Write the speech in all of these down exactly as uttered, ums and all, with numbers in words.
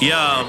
Yo,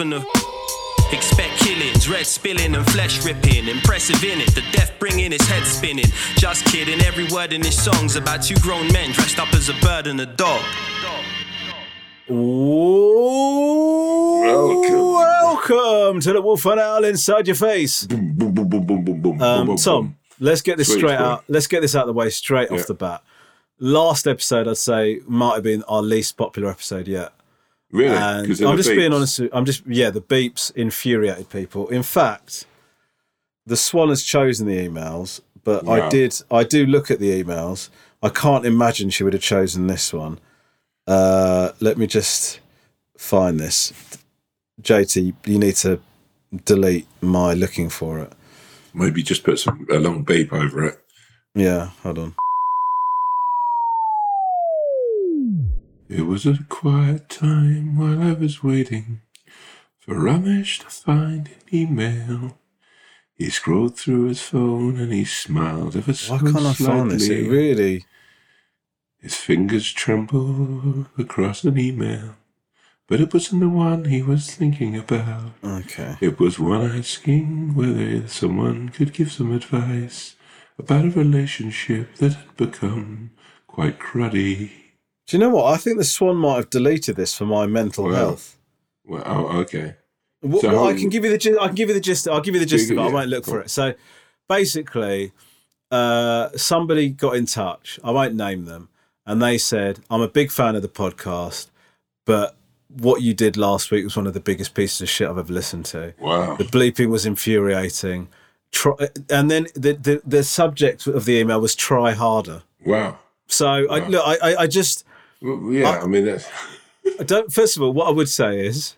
and a... Expect killings, red spilling and flesh ripping. Impressive in it, the death bringing his head spinning. Just kidding, every word in this song's about two grown men dressed up as a bird and a dog. Welcome. Welcome to the Wolf and Owl Inside Your Face. Boom, boom, boom, boom, boom, boom, boom, um, boom, Tom, boom. Let's get this Sweet, straight boy. out. Let's get this out of the way straight yeah. off the bat. Last episode, I'd say, might have been our least popular episode yet. Really? I'm just beeps. being honest. I'm just yeah. The beeps infuriated people. In fact, the Swan has chosen the emails, but wow. I did. I do look at the emails. I can't imagine she would have chosen this one. Uh, let me just find this. J T, you need to delete my looking for it. Maybe just put some a long beep over it. Yeah. Hold on. It was a quiet time while I was waiting for Ramesh to find an email. He scrolled through his phone and he smiled ever so slightly. Why can't I find this? It really? His fingers trembled across an email, but it wasn't the one he was thinking about. Okay. It was one asking whether someone could give some advice about a relationship that had become quite cruddy. Do you know what? I think the Swan might have deleted this for my mental well, health. Well, oh, okay. What, so, well, I can give you the gist. I can give you the gist. I'll give you the gist of it. I won't look for it. So, basically, uh, somebody got in touch. I won't name them, and they said, "I'm a big fan of the podcast, but what you did last week was one of the biggest pieces of shit I've ever listened to. Wow, the bleeping was infuriating." Try, and then the, the the subject of the email was "Try harder." Wow. So, wow. I, look, I I just. Well, yeah, I, I mean that's. I don't. First of all, what I would say is,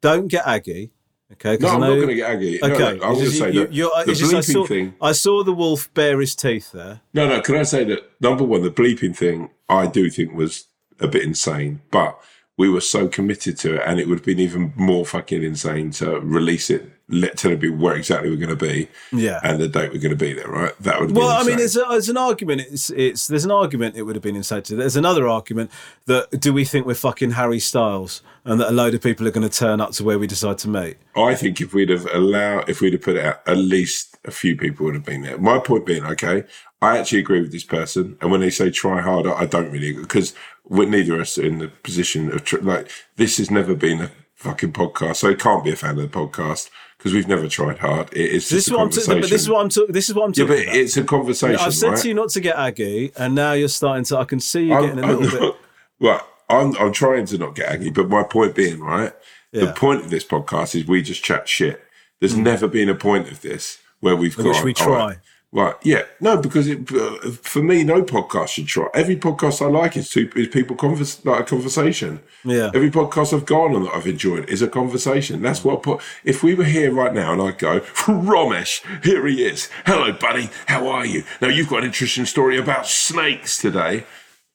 don't get aggy. Okay. No, I'm know, not going to get aggy. Okay. No, I was just saying that the bleeping I saw, thing. I saw the wolf bare his teeth there. No, no. Can I say that number one, the bleeping thing, I do think was a bit insane, but we were so committed to it, and it would have been even more fucking insane to release it. Let tell them where exactly we're going to be, yeah, and the date we're going to be there, right? That would. Have well, been I mean, there's, a, there's an argument. It's, it's there's an argument. It would have been insane. There's another argument that do we think we're fucking Harry Styles and that a load of people are going to turn up to where we decide to meet? I think if we'd have allowed, if we'd have put it out, at least a few people would have been there. My point being, okay, I actually agree with this person, and when they say try harder, I don't really because we're neither of us are in the position of tr- like this has never been a fucking podcast, so I can't be a fan of the podcast. Because we've never tried hard. It is this just is a conversation. T- but this is what I'm talking. This is what I'm talking. Yeah, but about. It's a conversation. You know, I've said right? to you not to get aggy, and now you're starting to. I can see you I'm, getting a I'm little not, bit. Right, I'm. I'm trying to not get aggy, but my point being, right, yeah. the point of this podcast is we just chat shit. There's mm. never been a point of this where we've got. Which we try. Right, right, yeah, no, because it, uh, for me, no podcast should try. Every podcast I like is two is people converse, like a conversation. Yeah. Every podcast I've gone on that I've enjoyed is a conversation. That's what I put. If we were here right now and I go, Ramesh, here he is. Hello, buddy. How are you? Now you've got an interesting story about snakes today.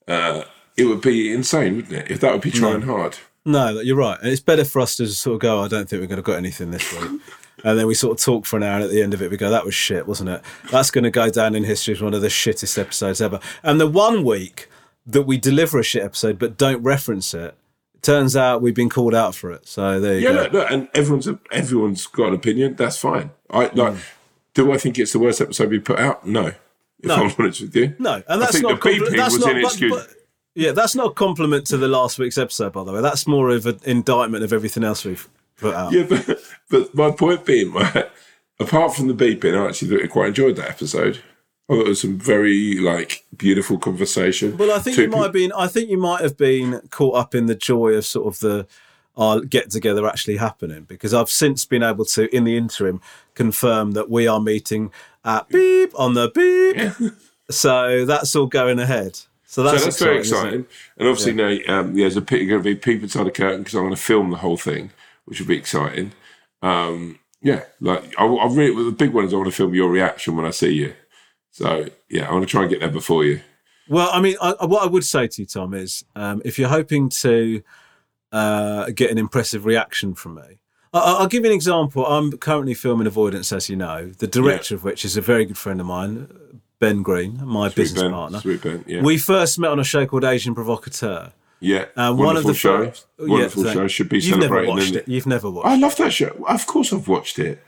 Uh, it would be insane, wouldn't it? If that would be trying no. hard. No, you're right. And it's better for us to sort of go. I don't think we're going to got anything this week. And then we sort of talk for an hour, and at the end of it, we go, that was shit, wasn't it? That's going to go down in history as one of the shittest episodes ever. And the one week that we deliver a shit episode but don't reference it, it turns out we've been called out for it. So there you yeah, go. Yeah, no, no, and everyone's everyone's got an opinion. That's fine. I like. Mm. Do I think it's the worst episode we put out? No. If no. I'm honest with you. No. And that's I think not the compl- beeping that's was not, inexcusable. But, but, yeah, that's not a compliment to the last week's episode, by the way. That's more of an indictment of everything else we've... Yeah, but, but my point being, right, apart from the beeping, I actually quite enjoyed that episode. I thought it was some very like beautiful conversation. Well, I think Two you might pe- have been. I think you might have been caught up in the joy of sort of the our get together actually happening because I've since been able to, in the interim, confirm that we are meeting at beep on the beep. Yeah. So that's all going ahead. So that's, so that's exciting, very exciting. And obviously yeah. now um, yeah, there's a going to be people inside the curtain because I'm going to film the whole thing, which will be exciting. Um, yeah, like I, I really the big one is I want to film your reaction when I see you. So yeah, I want to try and get there before you. Well, I mean, I, what I would say to you, Tom, is um, if you're hoping to uh, get an impressive reaction from me, I, I'll give you an example. I'm currently filming Avoidance, as you know, the director yeah. of which is a very good friend of mine, Ben Green, my Sweet business Ben. partner. Sweet Ben, yeah. We first met on a show called Asian Provocateur. Yeah, um, wonderful one of the show. F- wonderful yeah, show. Should be You've celebrated. You've never watched it. You've never watched it. I love that show. Of course I've watched it.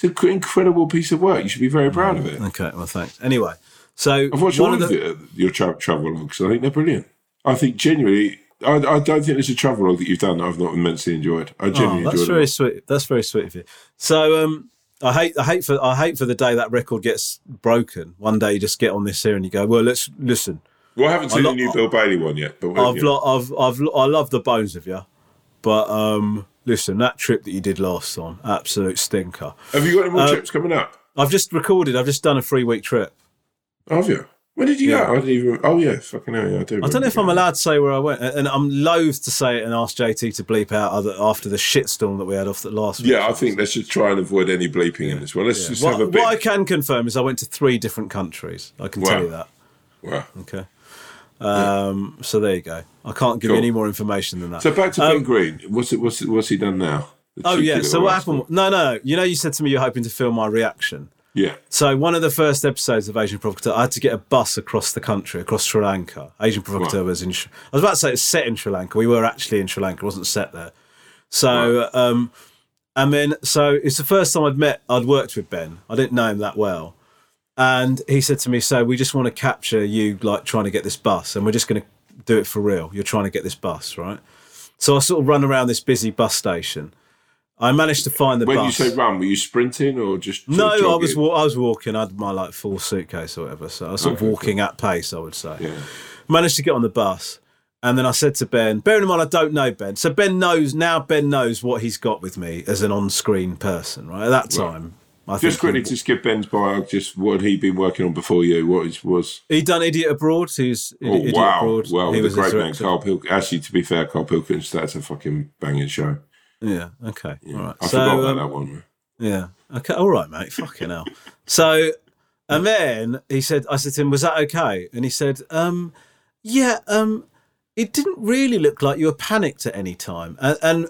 It's an incredible piece of work. You should be very proud mm-hmm. of it. Okay, well, thanks. Anyway, so... I've watched one all of the, the, your tra- travel logs. I think they're brilliant. I think genuinely... I, I don't think there's a travel log that you've done that I've not immensely enjoyed. I genuinely oh, that's enjoyed very it. Sweet. That's very sweet of you. So um, I hate I hate for I hate for the day that record gets broken. One day you just get on this here and you go, well, let's listen. Well, I haven't seen I lo- the new Bill I, Bailey one yet. But I've, lo- I've, I've, I love the bones of you. But um, listen, that trip that you did last time, absolute stinker. Have you got any more uh, trips coming up? I've just recorded. I've just done a three-week trip. Have you? Where did you yeah. go? I didn't even. Oh yeah, fucking hell, yeah, I do. I don't know if I'm allowed to say where I went, and I'm loath to say it and ask J T to bleep out other, after the shitstorm that we had off the last. Yeah, week. I think let's just try and avoid any bleeping yeah. in this one. Let's yeah. just what, have a bit. What I can confirm is I went to three different countries. I can wow. tell you that. Wow. Okay. Um, yeah. So there you go. I can't give cool. you any more information than that. So back to Ben um, Green. What's it? What's it, what's he done now? The oh yeah. So what happened? One. No, no. You know, you said to me you're hoping to film my reaction. Yeah. So one of the first episodes of Asian Provocateur, I had to get a bus across the country, across Sri Lanka. Asian Provocateur right. was in... I was about to say it's set in Sri Lanka. We were actually in Sri Lanka. It wasn't set there. So, right. um, and then, so it's the first time I'd met, I'd worked with Ben. I didn't know him that well. And he said to me, so we just want to capture you, like, trying to get this bus, and we're just going to do it for real. You're trying to get this bus, right? So I sort of run around this busy bus station. I managed to find the when bus. When you say run, were you sprinting or just No, I was wa- I was walking. I had my like full suitcase or whatever. So I was sort okay, of walking cool. at pace, I would say. Yeah. Managed to get on the bus. And then I said to Ben, bearing in mind I don't know Ben. So Ben knows, now Ben knows what he's got with me as an on-screen person, right? At that time. Right. I just quickly he, just give Ben's bio, just what had he been working on before you? What it was... He'd done Idiot Abroad. He's oh, Idiot wow. Abroad. Well, he the was great man, Karl Pilkington. Actually, to be fair, Karl Pilkington, that's a fucking banging show. Yeah, okay, yeah. all right. I so, forgot about um, that one. Yeah, okay, all right, mate, fucking hell. So, and then he said, I said to him, was that okay? And he said, um, yeah, um, it didn't really look like you were panicked at any time. And, and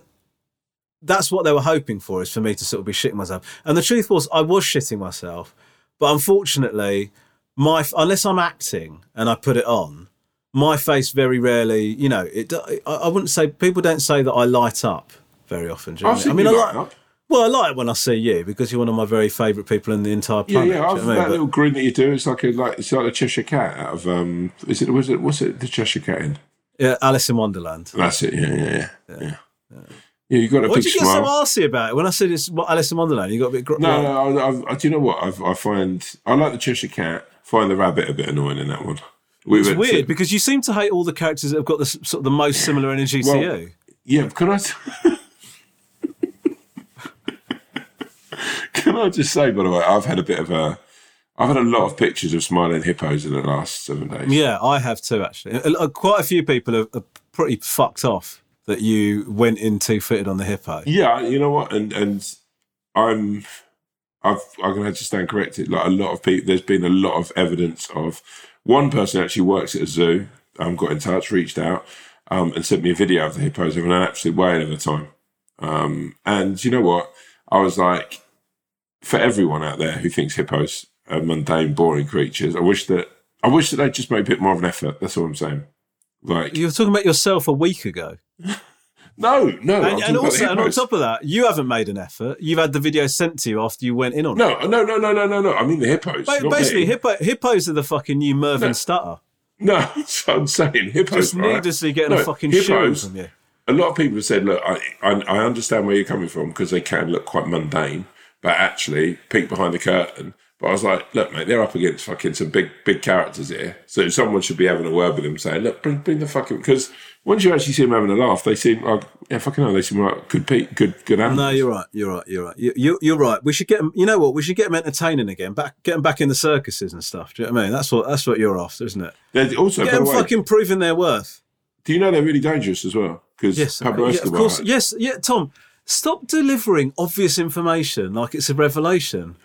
that's what they were hoping for, is for me to sort of be shitting myself. And the truth was, I was shitting myself. But unfortunately, my unless I'm acting and I put it on, my face very rarely, you know, it. I, I wouldn't say, people don't say that I light up. Very often, do you know I mean, I like. Up. Well, I like it when I see you because you're one of my very favourite people in the entire planet. Yeah, yeah. I've, you know that I mean? Little but, grin that you do, it's like a like it's like a Cheshire Cat out of um. Is it was it what's it the Cheshire Cat in? Yeah, Alice in Wonderland. That's it. Yeah, yeah, yeah, yeah. yeah. yeah. yeah you got a what big. What did you smile. Get so arsy about it when I said it's Alice in Wonderland? You got a bit. Gr- no, no. I, I, I, do you know what I've, I find? I like the Cheshire Cat. Find the rabbit a bit annoying in that one. We it's weird to, because you seem to hate all the characters that have got the sort of the most yeah. similar energy well, to you. Yeah, can I? T- Can I just say, by the way, I've had a bit of a, I've had a lot of pictures of smiling hippos in the last seven days. Yeah, I have too, actually. Quite a few people are, are pretty fucked off that you went in two-footed on the hippo. Yeah, you know what? And and I'm, I've, I'm going to have to stand corrected. Like a lot of people, there's been a lot of evidence of one person actually works at a zoo. Um, got in touch, reached out, um, and sent me a video of the hippos having an absolute whale of a time. Um, and you know what? I was like. For everyone out there who thinks hippos are mundane, boring creatures, I wish that I wish that they just made a bit more of an effort. That's all I'm saying. Like you were talking about yourself a week ago. no, no. And, and also, and on top of that, you haven't made an effort. You've had the video sent to you after you went in on no, it. No, no, no, no, no, no. I mean the hippos. Ba- basically, hippo, hippos are the fucking new Mervyn no, Stutter. No, that's what I'm saying. Hippos just needlessly right? getting no, a fucking hippos, shoe from you. A lot of people have said, "Look, I, I, I understand where you're coming from because they can look quite mundane." But actually, peek behind the curtain. But I was like, look, mate, they're up against fucking some big, big characters here. So someone should be having a word with them, saying, look, bring, bring the fucking... Because once you actually see them having a laugh, they seem like, yeah, fucking hell, they seem like good, pe- good, good animals. No, you're right, you're right, you're right. You, you, you're right. We should get them, you know what, we should get them entertaining again, back, get them back in the circuses and stuff. Do you know what I mean? That's what, that's what you're after, isn't it? They're also, get them the way, fucking proving their worth. Do you know they're really dangerous as well? Because yes, Pablo Escobar, yeah, of course, yes, yeah, Tom, stop delivering obvious information like it's a revelation.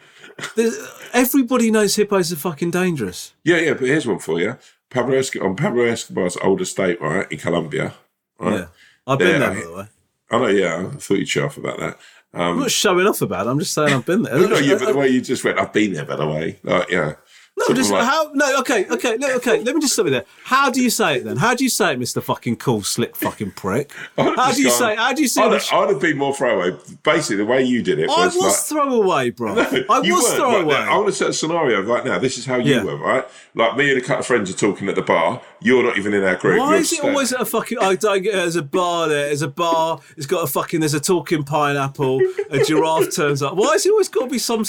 There's, everybody knows hippos are fucking dangerous. Yeah, yeah, but here's one for you. Pablo Escobar, on Pablo Escobar's old estate, right, in Colombia. Right, yeah, I've been there, there, by the way. I know, yeah, I thought you'd show off about that. Um, I'm not showing off about it, I'm just saying I've been there. No, yeah, but the way you just went, I've been there, by the way. Like, yeah. No, just like, how... No, okay, okay, no, okay, let me just stop you there. How do you say it then? How do you say it, Mister fucking cool, slick fucking prick? How do you gone, say How do you say I'd, it? I'd have been more throwaway. Basically, the way you did it was... I was like, throwaway, bro. No, I was throwaway. Right, I want to set a scenario right now. This is how you yeah. were, right? Like, me and a couple of friends are talking at the bar. You're not even in our group. Why is it there. always at a fucking... I don't get it. There's a bar there. There's a bar. It's got a fucking... There's a talking pineapple. A giraffe turns up. Why has it always got to be some...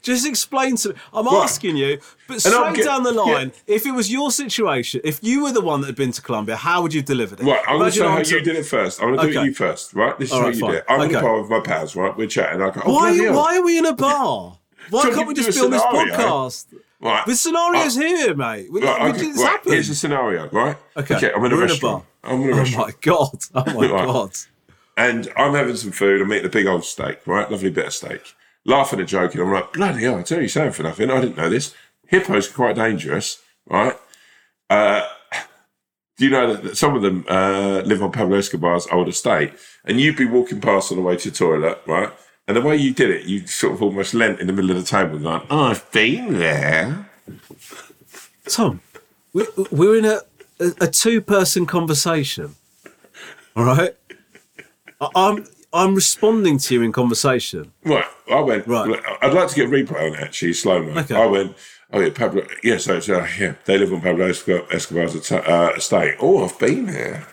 Just explain to me. I'm right. asking you... But And straight get, down the line, yeah. if it was your situation, if you were the one that had been to Colombia, how would you have delivered it? Right, I'm going to show how you did it first. I'm going to okay. do it you first, right? This is All how right, you fine. did it. I'm okay. in a bar with my pals, right? We're chatting. I go, oh, why, why are we in a bar? Why so can't we just build this podcast? Right. The scenario's right. here, mate. We, right, we, okay, it's right. happened. Here's the scenario, right? Okay, okay I'm in a restaurant. In a I'm in a oh restaurant. my God. Oh, my right. God. And I'm having some food. I'm eating a big old steak, right? Lovely bit of steak. Laughing and joking. I'm like, bloody hell, I tell you something for nothing. I didn't know this. Hippos are quite dangerous, right? Uh, do you know that some of them uh, live on Pablo Escobar's old estate? And you'd be walking past on the way to the toilet, right? And the way you did it, you sort of almost leant in the middle of the table and going, oh, I've been there. Tom, we're in a, a two-person conversation, all right? I'm... I'm responding to you in conversation. Right. I went, right. I'd like to get a replay on it, actually, slow-mo. Okay. I went, oh, yeah, Pablo, yeah, so, so yeah, they live on Pablo Escobar's uh, estate. Oh, I've been there.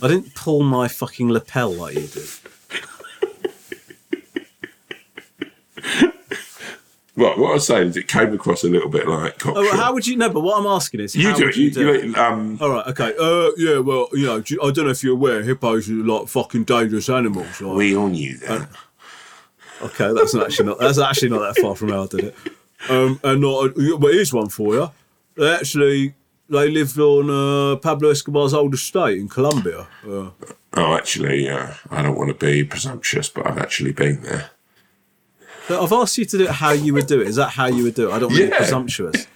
I didn't pull my fucking lapel like you did. Right, what I was saying is it came across a little bit like cock. Oh, how would you know? But what I'm asking is, you how do would it. You, you do it? You, um, All right, okay. Uh, yeah, well, you know, I don't know if you're aware, hippos are like fucking dangerous animals. Right? We all knew that. And, okay, that's not actually not. That's actually not that far from how I did it. Um, and not, well, here's one for you. They actually they lived on uh, Pablo Escobar's old estate in Colombia. Uh, oh, actually, uh, I don't want to be presumptuous, but I've actually been there. But I've asked you to do it how you would do it. Is that how you would do it? I don't want to be presumptuous.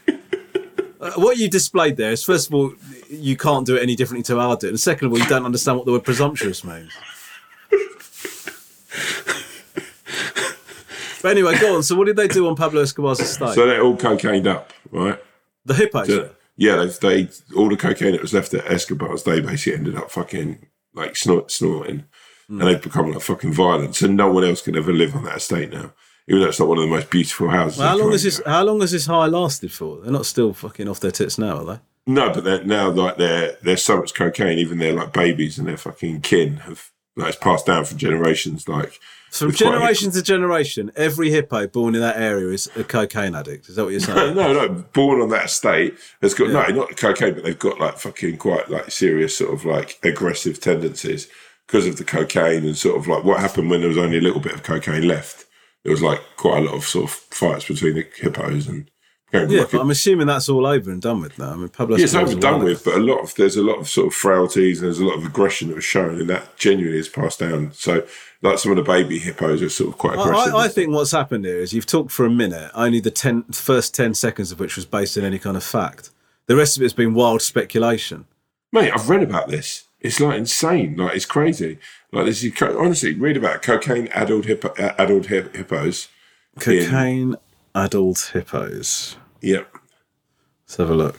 Uh, what you displayed there is, first of all, you can't do it any differently to how I do it. And second of all, you don't understand what the word presumptuous means. But anyway, go on. So what did they do on Pablo Escobar's estate? So they're all cocained up, right? The hippos? So, yeah, they, they all the cocaine that was left at Escobar's, they basically ended up fucking like snort, snorting. Mm. And they've become like fucking violent. So no one else can ever live on that estate now. Even though it's not one of the most beautiful houses. Well, how long is this? How long has this high lasted for? They're not still fucking off their tits now, are they? No, but they're now like they're they're so much cocaine. Even their like babies and their fucking kin have like it's passed down from generations. Like from generation to generation, every hippo born in that area is a cocaine addict. Is that what you're saying? No, no, no. Born on that estate has got yeah. no, not cocaine, but they've got like fucking quite like serious sort of like aggressive tendencies because of the cocaine and sort of like what happened when there was only a little bit of cocaine left. There was like quite a lot of sort of fights between the hippos and yeah. But I'm assuming that's all over and done with now. I mean, Pablo. Yeah, it's over and done with, but a lot of there's a lot of sort of frailties and there's a lot of aggression that was shown, and that genuinely is passed down. So, like some of the baby hippos are sort of quite aggressive. I, I, I think what's happened here is you've talked for a minute, only the ten, first ten seconds of which was based on any kind of fact. The rest of it has been wild speculation. Mate, I've read about this. It's like insane. Like it's crazy. Like this is honestly read about it. Cocaine addled hippo, addled hip, hippos. Cocaine in... addled hippos. Yep. Let's have a look.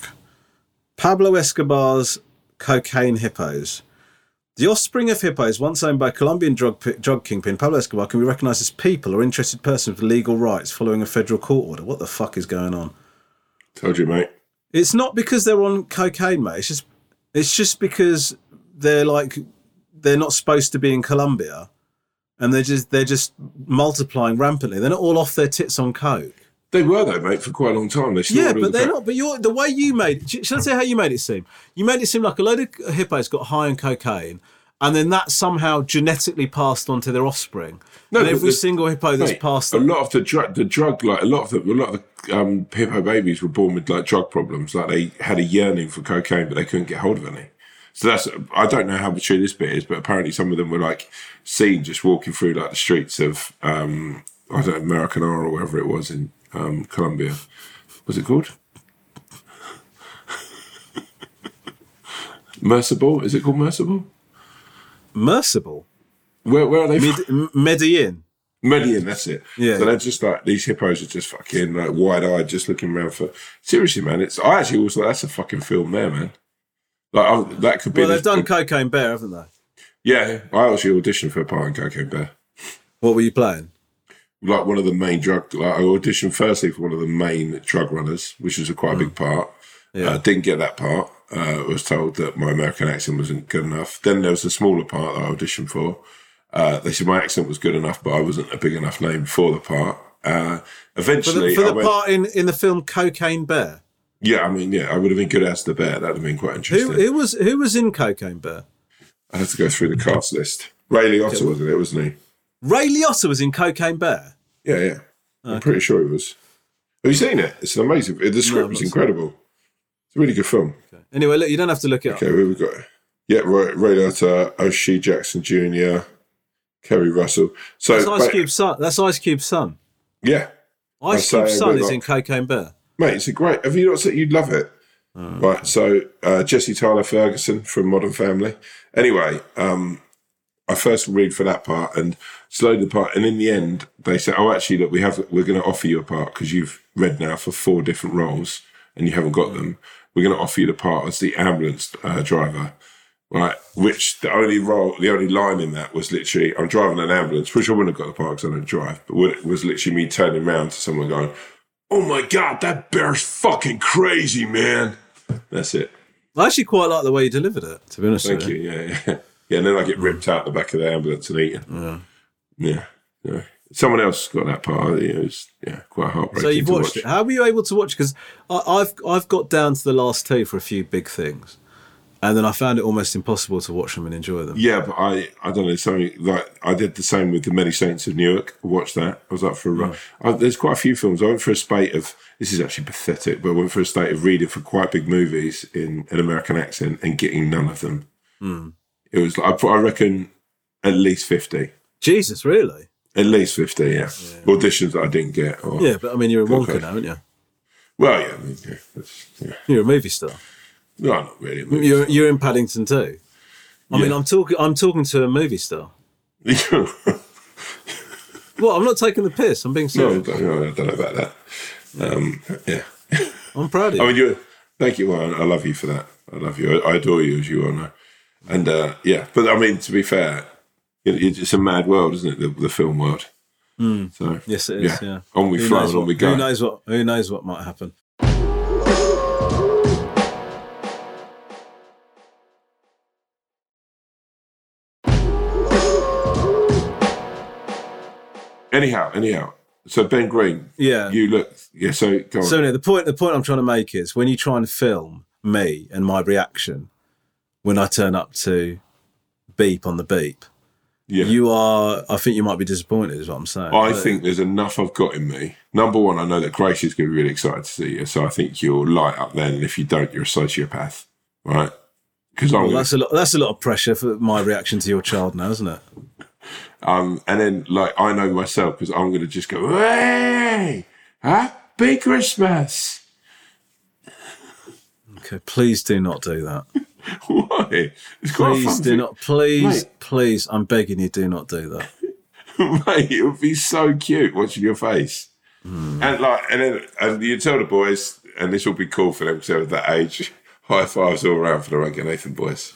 Pablo Escobar's cocaine hippos. The offspring of hippos, once owned by Colombian drug drug kingpin Pablo Escobar, can be recognised as people or interested persons with legal rights following a federal court order. What the fuck is going on? Told you, mate. It's not because they're on cocaine, mate. It's just, it's just because they're like. They're not supposed to be in Colombia, and they're just they're just multiplying rampantly. They're not all off their tits on coke. They were though, mate, for quite a long time. They still yeah, but the they're crack. not. But you're, the way you made it, shall I say how you made it seem? You made it seem like a load of hippos got high on cocaine, and then that somehow genetically passed on to their offspring. No, and every single hippo that's mate, passed. A on. lot of the drug, the drug, like a lot of the, a lot of the um, hippo babies were born with like drug problems. Like they had a yearning for cocaine, but they couldn't get hold of any. So that's, I don't know how true this bit is, but apparently some of them were like seen just walking through like the streets of, um, I don't know, Maracaná or wherever it was in um, Colombia. Was it called? Mercible? Is it called Mercible? Mercible? Where, where are they Med- from? Medellin. Medellin, that's it. Yeah. So they're just like, these hippos are just fucking like wide-eyed, just looking around for, seriously, man, it's, I actually was like, that's a fucking film there, man. Like I, that could be. Well, they've done a, Cocaine Bear, haven't they? Yeah, I actually auditioned for a part in Cocaine Bear. What were you playing? Like one of the main drug. Like I auditioned firstly for one of the main drug runners, which was a quite a big part. Yeah. Uh, didn't get that part. Uh, I was told that my American accent wasn't good enough. Then there was a smaller part that I auditioned for. Uh, they said my accent was good enough, but I wasn't a big enough name for the part. Uh, eventually, for the, for the went, part in, in the film Cocaine Bear. Yeah, I mean, yeah, I would have been good as the bear. That would have been quite interesting. Who, who was who was in Cocaine Bear? I had to go through the cast list. Ray Liotta wasn't it, wasn't he? Ray Liotta was in Cocaine Bear? Yeah, yeah. Okay. I'm pretty sure he was. Have you seen it? It's an amazing... The script no, was incredible. It. It's a really good film. Okay. Anyway, look, you don't have to look it okay, up. Okay, we've got... Yeah, Ray, Ray Liotta, O'Shea Jackson Junior, Kerry Russell. So That's Ice but, Cube's son. That's Ice Cube's son. Yeah. Ice Cube's son is like, in Cocaine Bear. Mate, it's a great... Have you not said you'd love it? Oh, right, okay. so uh, Jesse Tyler Ferguson from Modern Family. Anyway, um, I first read for that part and slowed the part, and in the end, they said, oh, actually, look, we have, we're going to offer you a part because you've read now for four different roles and you haven't got yeah. them. We're going to offer you the part as the ambulance uh, driver, right? Which the only role, the only line in that was literally, I'm driving an ambulance, which I wouldn't have got the part because I don't drive, but it was literally me turning around to someone going, oh my God, that bear's fucking crazy, man. That's it. I actually quite like the way you delivered it, to be honest Thank with you. Thank you, yeah, yeah. Yeah, and then I get ripped out the back of the ambulance and eaten. Yeah. Yeah. yeah. Someone else got that part. It was yeah, quite heartbreaking. So you've to watched watch. it. How were you able to watch it? Because I've, I've got down to the last two for a few big things, and then I found it almost impossible to watch them and enjoy them. Yeah, but I, I don't know, something like I did the same with the Many Saints of Newark. I watched that. I was up for a run. I, there's quite a few films. I went for a spate of, this is actually pathetic, but I went for a spate of reading for quite big movies in an American accent and getting none of them. Mm. It was, like, I reckon, at least fifty. Jesus, really? At least fifty, yeah. yeah. Auditions that I didn't get. Or yeah, but I mean, you're a Wonka now, aren't you? Well, yeah. I mean, yeah, that's, yeah. You're a movie star. No, I'm not really. You're you're in Paddington too. I yeah. mean, I'm talking. I'm talking to a movie star. Well, I'm not taking the piss. I'm being serious. No, I don't, I don't know about that. Yeah. Um, yeah. I'm proud of you. I mean, you. Thank you. Well, I love you for that. I love you. I, I adore you, as you all know. And uh, yeah, but I mean, to be fair, it, it's a mad world, isn't it? The, the film world. Mm. So yes, it is. Yeah. yeah. On we fly, on we go. Who knows what? Who knows what might happen. Anyhow, anyhow. So Ben Green, yeah, you look, yeah. So go on. So no, the point, the point I'm trying to make is when you try and film me and my reaction when I turn up to beep on the beep, yeah, you are. I think you might be disappointed, is what I'm saying. I but, think there's enough I've got in me. Number one, I know that Grace is going to be really excited to see you, so I think you'll light up then. And if you don't, you're a sociopath, right? Because well, that's a lot. That's a lot of pressure for my reaction to your child now, isn't it? Um, and then, like, I know myself because I'm going to just go, hey, happy Christmas. Okay, please do not do that. Why? It's quite please do thing. not. Please, Mate. please, I'm begging you, do not do that. Mate, it would be so cute watching your face. Mm. And, like, and then and you tell the boys, and this will be cool for them because they're at that age, high fives all around for the Rankin Nathan boys.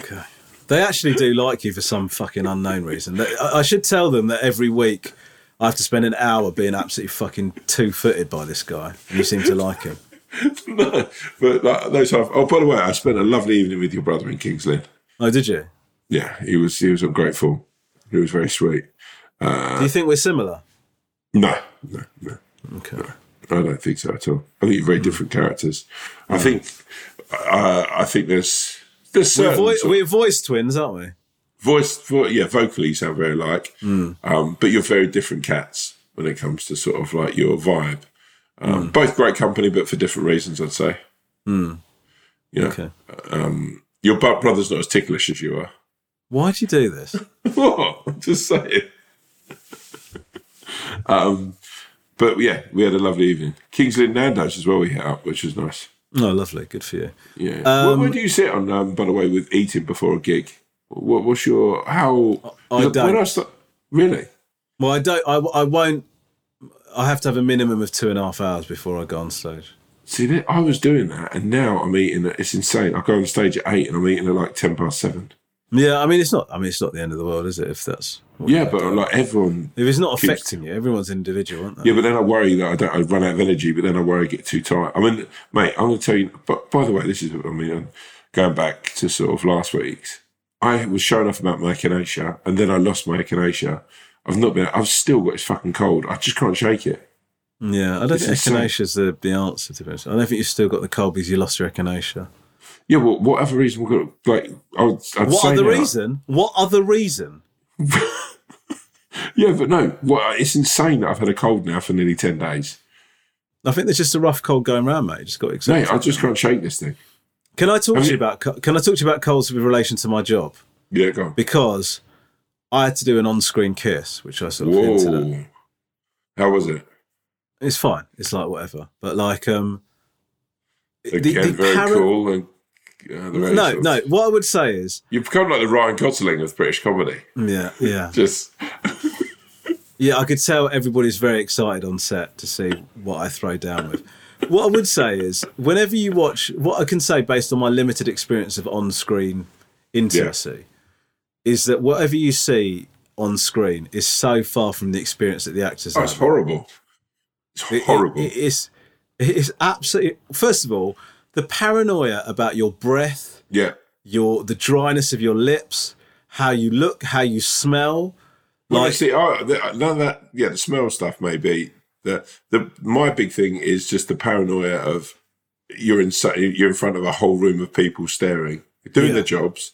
Okay. They actually do like you for some fucking unknown reason. I should tell them that every week I have to spend an hour being absolutely fucking two-footed by this guy. You seem to like him. No, but like those half. Oh, by the way, I spent a lovely evening with your brother in King's Lynn. Oh, did you? Yeah, he was. He was ungrateful. He was very sweet. Uh, do you think we're similar? No, no, no. Okay. No, I don't think so at all. I think you're very different characters. Yeah. I think uh, I think there's there's certain... We're, vo- we're voice twins, aren't we? Voice, vo- yeah, vocally you sound very alike, mm. um, but you're very different cats when it comes to sort of like your vibe. Um, mm. Both great company, but for different reasons, I'd say. Mm. Yeah. Okay. Um, your brother's not as ticklish as you are. Why do you do this? What? I'm just saying. um, but yeah, we had a lovely evening. Kingsley and Nando's as well. We hit up, which was nice. Oh, lovely. Good for you. Yeah. Um, where, where do you sit on? Um, by the way, with eating before a gig, what, what's your how? I don't. When I start, really? Well, I don't. I, I won't. I have to have a minimum of two and a half hours before I go on stage. See, I was doing that, and now I'm eating. It's insane. I go on stage at eight, and I'm eating at like ten past seven. Yeah, I mean, it's not. I mean, it's not the end of the world, is it? If that's yeah, but doing. Like everyone, if it's not keeps, affecting you, everyone's individual, aren't they? Yeah, but then I worry that I don't. I run out of energy, but then I worry I get too tired. I mean, mate, I'm going to tell you. But by the way, this is. I mean, going back to sort of last week's, I was showing off about my echinacea, and then I lost my echinacea. I've not been. I've still got this fucking cold. I just can't shake it. Yeah, I don't it's think echinacea is the, the answer to this. I don't think you've still got the cold because you lost your echinacea. Yeah, well, what other reason we've got? Like, I would, I'd what say other now, reason? What other reason? Yeah, but no, well, it's insane that I've had a cold now for nearly ten days. I think there's just a rough cold going around, mate. You just got excited. Mate, I just can't shake this thing. Can I talk I mean, to you about? Can I talk to you about colds with relation to my job? Yeah, go on. Because I had to do an on-screen kiss, which I sort of whoa. Hinted at. How was it? It's fine. It's like whatever, but like um, again, the, the very para- cool. And, uh, the no, of, no. What I would say is you've become like the Ryan Gosling of British comedy. Yeah, yeah. Just yeah, I could tell everybody's very excited on set to see what I throw down with. What I would say is, whenever you watch, what I can say based on my limited experience of on-screen intimacy yeah. is that whatever you see on screen is so far from the experience that the actors. Oh, have. It's horrible. It's horrible. It, it, it is, it is absolutely. First of all, the paranoia about your breath, yeah, your the dryness of your lips, how you look, how you smell. Well, like, see, oh, none of that. Yeah, the smell stuff maybe. The the my big thing is just the paranoia of you're in you're in front of a whole room of people staring, doing yeah. their jobs,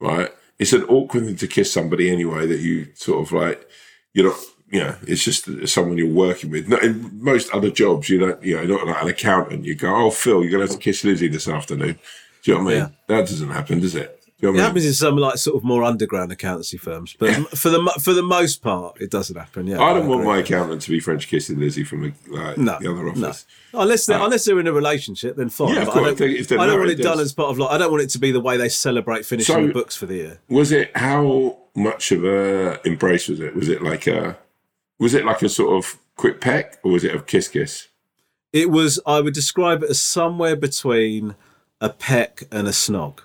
right? It's an awkward thing to kiss somebody anyway. That you sort of like, you're not. You know, it's just someone you're working with. In most other jobs, you don't, you know, not like an accountant. You go, oh, Phil, you're going to have to kiss Lizzie this afternoon. Do you know what I mean? Yeah. That doesn't happen, does it? Do you know what it I mean? Happens in some like sort of more underground accountancy firms, but yeah. for the for the most part, it doesn't happen. Yeah, I don't I want my accountant to be French kissing Lizzie from the, like, no, the other office. No. Unless they're, um, unless they're in a relationship, then fine. Yeah, of course, I don't, if they're I don't married, want it done as part of like. I don't want it to be the way they celebrate finishing so, the books for the year. Was it how much of a embrace was it? Was it like a Was it like a sort of quick peck or was it a kiss-kiss? It was, I would describe it as somewhere between a peck and a snog.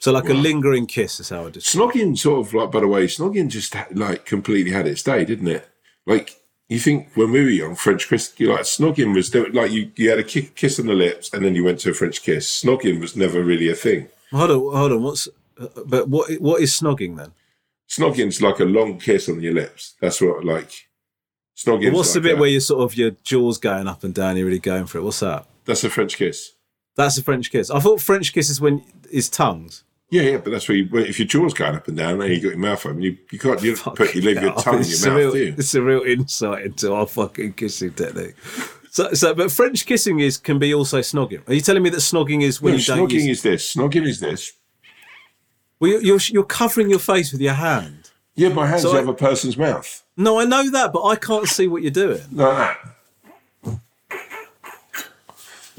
So like wow. a lingering kiss is how I describe it. Snogging sort of like, by the way, snogging just like completely had its day, didn't it? Like you think when we were young, French kiss, you like snogging was like you, you had a kiss on the lips and then you went to a French kiss. Snogging was never really a thing. Hold on, hold on. What's, but what what is snogging then? Snogging's like a long kiss on your lips. That's what like... Snogging. What's like the bit that? Where you sort of your jaw's going up and down? You're really going for it. What's that? That's a French kiss. That's a French kiss. I thought French kiss is when is tongues. Yeah, yeah, but that's where you, if your jaw's going up and down, and you got your mouth open, you you can't you put you leave your tongue in your mouth. Real, do you? It's a real insight into our fucking kissing technique. So, so, but French kissing is can be also snogging. Are you telling me that snogging is when no, you don't? Snogging use... is this. Snogging is this. Well, you're, you're you're covering your face with your hand. Yeah, my hand's so the I, other person's mouth. No, I know that, but I can't see what you're doing. No, that.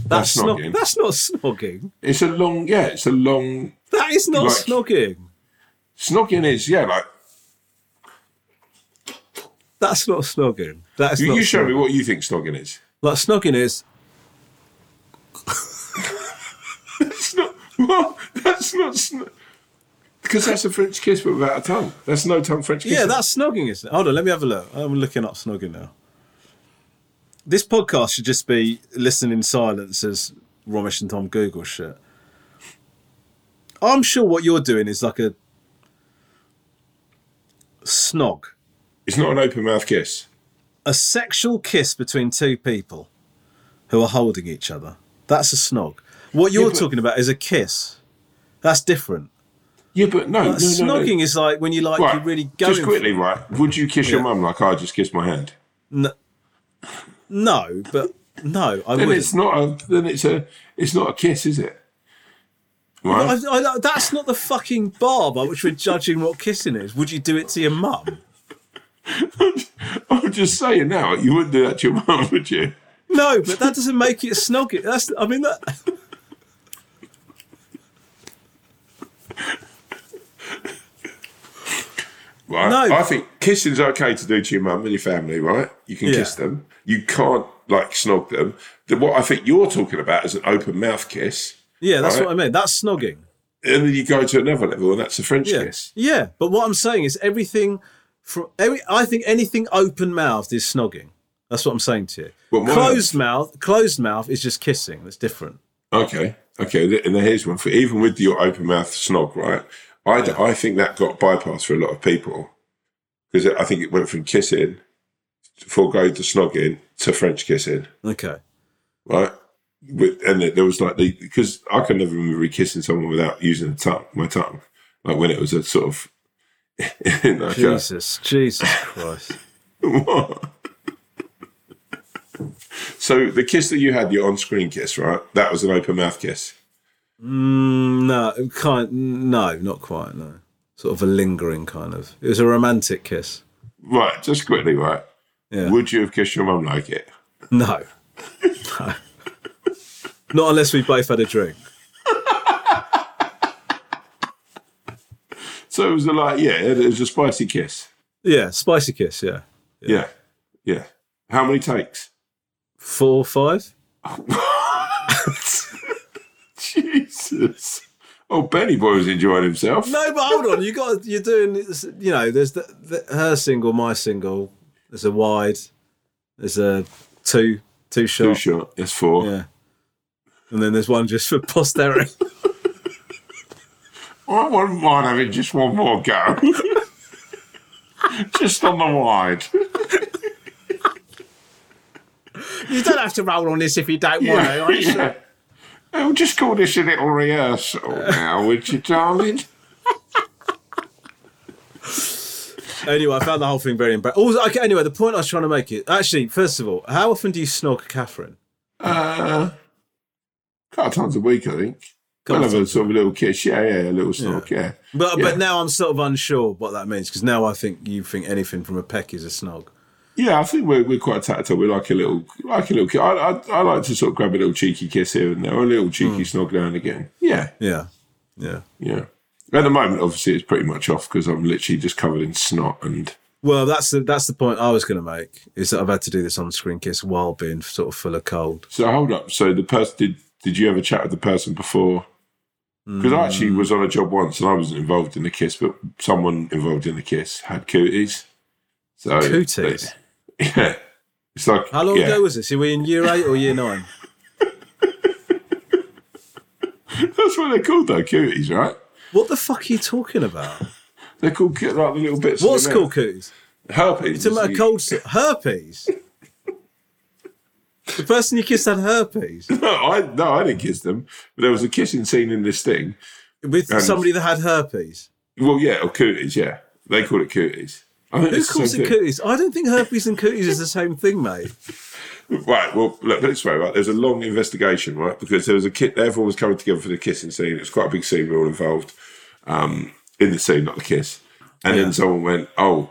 That's, that's snogging. Not, that's not snogging. It's a long, yeah, it's a long... That is not like, snogging. Snogging is, yeah, like... That's not snogging. That's you, not you show snogging. Me what you think snogging is. Like, snogging is... That's not... Well, that's not snogging. Because that's a French kiss, but without a tongue. That's no tongue French kiss. Yeah, that's snogging, isn't it? Hold on, let me have a look. I'm looking up snogging now. This podcast should just be listening in silence as Romesh and Tom Google shit. I'm sure what you're doing is like a snog. It's not an open mouth kiss. a sexual kiss between two people who are holding each other. That's a snog. What you're yeah, but, talking about is a kiss. That's different. Yeah, but no. Like, no, no snogging no. is like when you like, right. you're really going. Just quickly, for... right? Would you kiss yeah. your mum like I just kissed my hand? No, no but no, I then wouldn't. It's not a, then it's a, it's not a kiss, is it? Right? I, I, that's not the fucking bar by which we're judging what kissing is. Would you do it to your mum? I'm just saying now, you wouldn't do that to your mum, would you? No, but that doesn't make it a snog. That's, I mean, that... Right. No. I think kissing's okay to do to your mum and your family, right? You can yeah. kiss them. You can't, like, snog them. The, what I think you're talking about is an open mouth kiss. Yeah, that's right? what I mean. That's snogging. And then you go to another level, and that's a French yeah. kiss. Yeah, but what I'm saying is everything... From every, I think anything open-mouthed is snogging. That's what I'm saying to you. Well, closed mouth, closed mouth is just kissing. That's different. Okay, okay. And here's one for even with your open-mouth snog, right? I, yeah. I think that got bypassed for a lot of people because I think it went from kissing, to forego the snogging, to French kissing. Okay, right. With, and there was like the because I can never remember kissing someone without using the tongue, my tongue, like when it was a sort of. like Jesus, a... Jesus Christ! What? So the kiss that you had, your on-screen kiss, right? That was an open-mouth kiss. Mm, no, kind, no, not quite. No, sort of a lingering kind of. It was a romantic kiss. Right, just quickly, right? Yeah. Would you have kissed your mum like it? No, no. Not unless we both had a drink. So it was a like, yeah, it was a spicy kiss. Yeah, spicy kiss, yeah. Yeah, yeah. yeah. How many takes? Four, five. Oh, Jesus. Oh, Benny Boy was enjoying himself. No, but hold on, you got, you're doing, you know, there's the, the, her single, my single, there's a wide, there's a two, two shot. Two shot, that's four. Yeah. And then there's one just for posterity. I wouldn't mind having just one more go. Just on the wide. You don't have to roll on this if you don't yeah, want to. Yeah. I'll just call this a little rehearsal uh, now, would you, darling? Anyway, I found the whole thing very embarrassing. Also, okay, anyway, the point I was trying to make is, actually, first of all, how often do you snog Catherine? Uh, a couple of times a week, I think. Kind of a sort of a little kiss, yeah, yeah, a little snog, yeah. yeah. But yeah. but now I'm sort of unsure what that means because now I think you think anything from a peck is a snog. Yeah, I think we're we're quite tactile. We like a little, like a little kiss. I, I I like to sort of grab a little cheeky kiss here and there, or a little cheeky mm. snog down again. Yeah, yeah, yeah, yeah. At the moment, obviously, it's pretty much off because I'm literally just covered in snot and. Well, that's the that's the point I was going to make is that I've had to do this on-screen kiss while being sort of full of cold. So hold up. So the person did did you ever chat with the person before? Because I actually was on a job once and I wasn't involved in the kiss, but someone involved in the kiss had cooties. So cooties? They, yeah. It's like, How long yeah. ago was this? Were you in year eight or year nine? That's what they're called though, cooties, right? What the fuck are you talking about? They're called like the little bits What's of What's called cooties? Herpes. You're talking about cold... Herpes? The person you kissed had herpes. No, I no, I didn't kiss them. But there was a kissing scene in this thing with somebody that had herpes. Well, yeah, or cooties. Yeah, they call it cooties. I think Who calls it cooties? I don't think herpes and cooties is the same thing, mate. Right. Well, look, put it this way, right? There's a long investigation, right? Because there was a kid. Everyone was coming together for the kissing scene. It was quite a big scene. We were all involved um, in the scene, not the kiss. And yeah. then someone went, "Oh,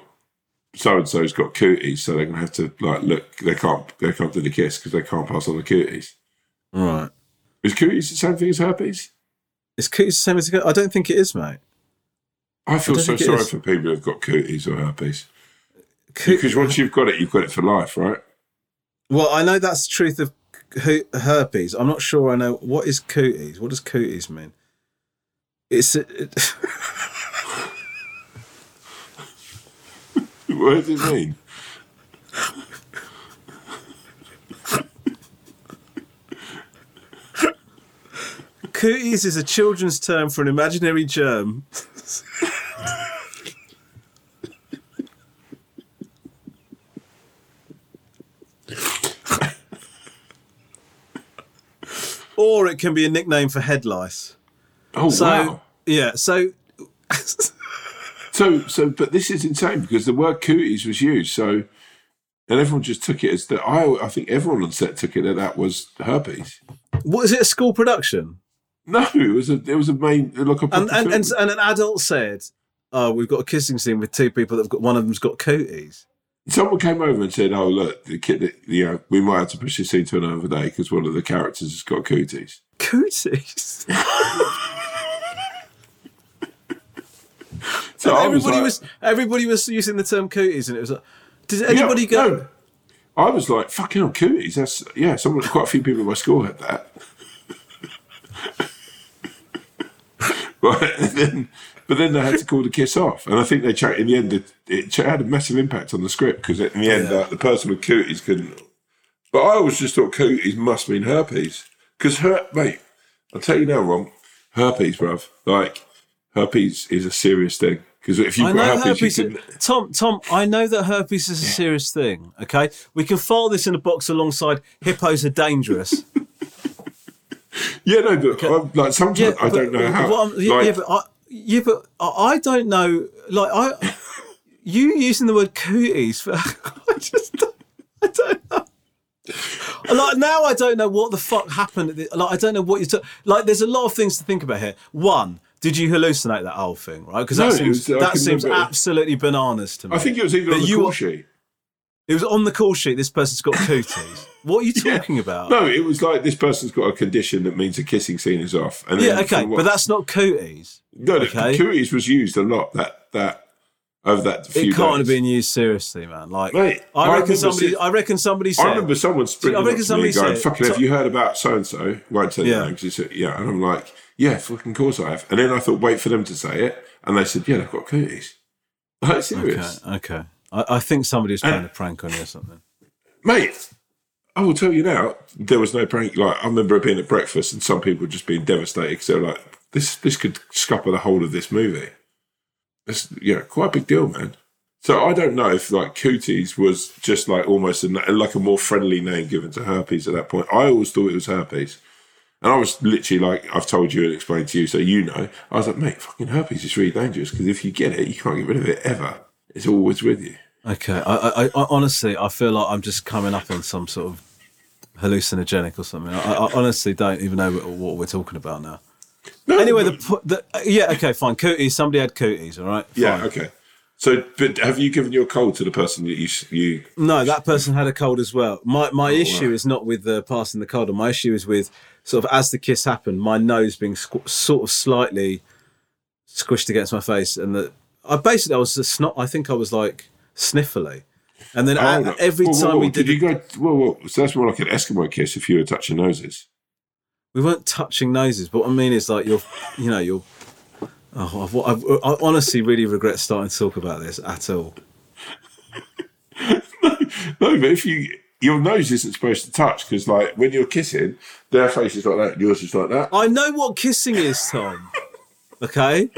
so-and-so's got cooties, so they're going to have to, like, look, they can't they can't do the kiss because they can't pass on the cooties." Right. Is cooties the same thing as herpes? Is cooties the same as herpes? I don't think it is, mate. I feel I so sorry for people who've got cooties or herpes. Co- because once you've got it, you've got it for life, right? Well, I know that's the truth of herpes. I'm not sure I know. What is cooties? What does cooties mean? It's... A, it... What does it mean? Cooties is a children's term for an imaginary germ. or it can be a nickname for head lice. Oh, so, wow. Yeah, so... so, so, but this is insane because the word cooties was used, so... And everyone just took it as that. I, I think everyone on set took it that that was herpes. What is it? A school production? No, it was a. It was a main like a and and, and and an adult said, "Oh, we've got a kissing scene with two people that've got one of them's got cooties." Someone came over and said, "Oh, look, the kid. You know, we might have to push this scene to another day because one of the characters has got cooties." Cooties. So I everybody was, like, was everybody was using the term cooties, and it was like. Does anybody yeah, go? No. I was like, fucking hell, cooties. That's, yeah, someone, quite a few people in my school had that. Right, and then, but then they had to call the kiss off. And I think they checked, in the end, it, it had a massive impact on the script because in the end, yeah. uh, the person with cooties couldn't. But I always just thought cooties must mean herpes. Because, her, mate, I'll tell you now, Ron, herpes, bruv. Like, herpes is a serious thing. Because if you've I got herpes, herpes you can... Tom, Tom, I know that herpes is a yeah. serious thing, okay? We can file this in a box alongside hippos are dangerous. yeah, no, but okay. I'm, like, sometimes yeah, I but, don't know how. Like... Yeah, but I, yeah, but I don't know. Like, I, you using the word cooties, for, I just don't, I don't know. Like, now I don't know what the fuck happened. Like, I don't know what you're... Like, there's a lot of things to think about here. One... Did you hallucinate that whole thing, right? Because that no, seems, was, that seems absolutely bananas to me. I think it was even that on the call sheet. It was on the call sheet, this person's got cooties. What are you talking yeah. about? No, it was like this person's got a condition that means a kissing scene is off. And yeah, okay, but that's not cooties. No, okay? Cooties was used a lot that that over that few It can't days. Have been used seriously, man. Like, Mate, I, reckon I, somebody, see, I reckon somebody said... I remember someone sprinting up to me going, fucking, have you heard about so-and-so? Won't tell you yeah. because it's... Yeah, and I'm like... Yeah, fucking course I have. And then I thought, wait for them to say it. And they said, yeah, they've got cooties. Like, serious. Okay, okay. I, I think somebody's playing and, a prank on you or something. Mate, I will tell you now, there was no prank. Like, I remember being at breakfast and some people just being devastated because they were like, this this could scupper the whole of this movie. It's, yeah, quite a big deal, man. So I don't know if, like, cooties was just, like, almost a, like a more friendly name given to herpes at that point. I always thought it was herpes. And I was literally like, I've told you and explained to you, so you know. I was like, mate, fucking herpes is really dangerous because if you get it, you can't get rid of it ever. It's always with you. Okay. I, I, I honestly, I feel like I'm just coming up on some sort of hallucinogenic or something. I, I honestly don't even know what, what we're talking about now. No, anyway, no. The, the yeah, okay, fine. Cooties, somebody had cooties, all right? Fine. Yeah, okay. So, but have you given your cold to the person that you, you... No, that person had a cold as well. My my oh, issue wow. is not with uh, passing the cold. My issue is with sort of as the kiss happened, my nose being squ- sort of slightly squished against my face, and that I basically I was a snot. I think I was like sniffly, and then oh, I, no. every whoa, whoa, time whoa, we did, did you go? Whoa, whoa! So that's more like an Eskimo kiss if you were touching noses. We weren't touching noses, but what I mean is like you're, you know, you're. Oh, I've, I've, I honestly really regret starting to talk about this at all. no, no, but if you your nose isn't supposed to touch because, like, when you're kissing, their face is like that, and yours is like that. I know what kissing is, Tom. Okay.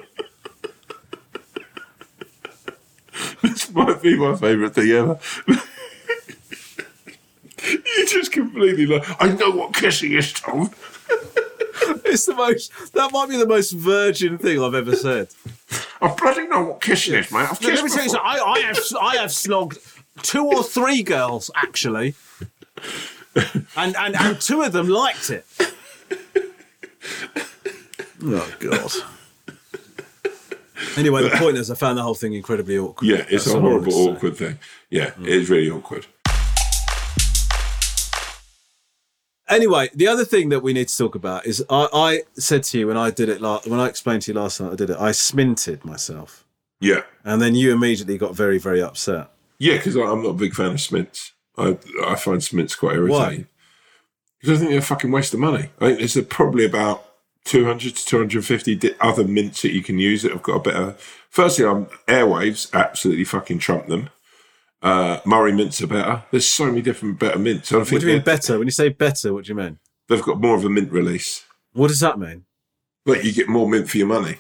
This might be my favourite thing ever. You just completely like. I know what kissing is, Tom. It's the most. That might be the most virgin thing I've ever said. I bloody know what kissing is, mate. I've kissed Let me tell you something. I, I have, I have slogged two or three girls actually, and and, and two of them liked it. Oh God. Anyway, the point is, I found the whole thing incredibly awkward. Yeah, it's That's a horrible, awkward thing. Yeah, mm. It's really awkward. Anyway, the other thing that we need to talk about is I, I said to you when I did it last, when I explained to you last night I did it, I sminted myself. Yeah. And then you immediately got very, very upset. Yeah, because I'm not a big fan of smints. I I find smints quite irritating. Why? Because I think they're a fucking waste of money. I think there's probably about two hundred to two hundred fifty other mints that you can use that have got a better... Firstly, I'm airwaves absolutely fucking trump them. Uh, Murray mints are better. There's so many different better mints. I think what do you mean better? When you say better, what do you mean? They've got more of a mint release. What does that mean? Like you get more mint for your money.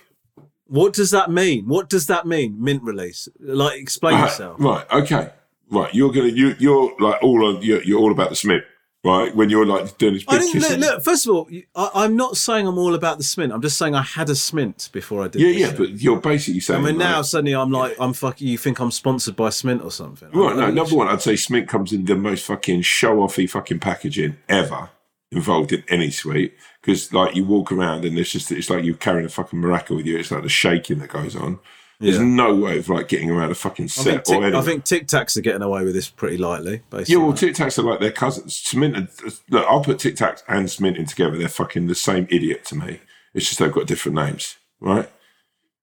What does that mean? What does that mean? Mint release? Like explain uh, yourself. Right. Okay. Right. You're gonna. You, you're like all on. You're, you're all about the smint. right? When you're like doing this big I didn't, kissing. Look, look, first of all, I, I'm not saying I'm all about the smint. I'm just saying I had a smint before I did. Yeah, yeah, show. But you're basically saying. I mean, now like, suddenly I'm like, I'm fucking. You think I'm sponsored by smint or something? Right? No, number one, I'd say smint comes in the most fucking show-offy fucking packaging ever involved in any sweet, because like you walk around and it's just it's like you're carrying a fucking maraca with you. It's like the shaking that goes on. Yeah. There's no way of like getting around a fucking set. I think, tic, or anyway. I think Tic Tacs are getting away with this pretty lightly. Basically. Yeah, well, Tic Tacs are like their cousins. Smint. And, look, I'll put Tic Tacs and Smint in together. They're fucking the same idiot to me. It's just they've got different names, right?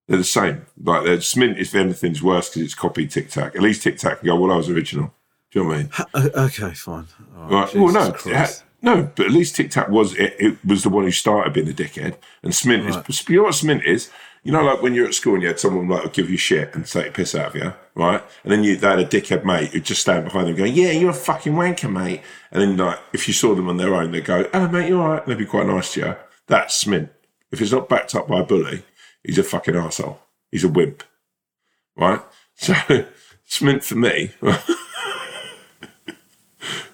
They're the same. Like they're, Smint, if anything's worse, because it's copied Tic Tac. At least Tic Tac can go, well, I was original. Do you know what I mean? Ha- okay, fine. All right. Right. Well, no, had, no, but at least Tic Tac was it, it was the one who started being the dickhead, and Smint right. is. You know what Smint is? You know, like when you're at school and you had someone like give you shit and take a piss out of you, right? And then you they had a dickhead mate who'd just stand behind them going, yeah, you're a fucking wanker, mate. And then like if you saw them on their own, they'd go, oh, mate, you're all right. And they'd be quite nice to you. That's Smint. If he's not backed up by a bully, he's a fucking arsehole. He's a wimp, right? So Smint for me.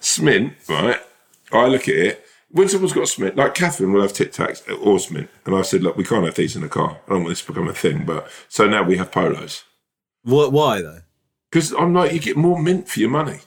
Smint, right? I look at it. When someone's got Smint, like Catherine will have Tic Tacs or Smint. And I said, look, we can't have these in the car. I don't want this to become a thing. But so now we have polos. What, why, though? Because I'm like, you get more mint for your money.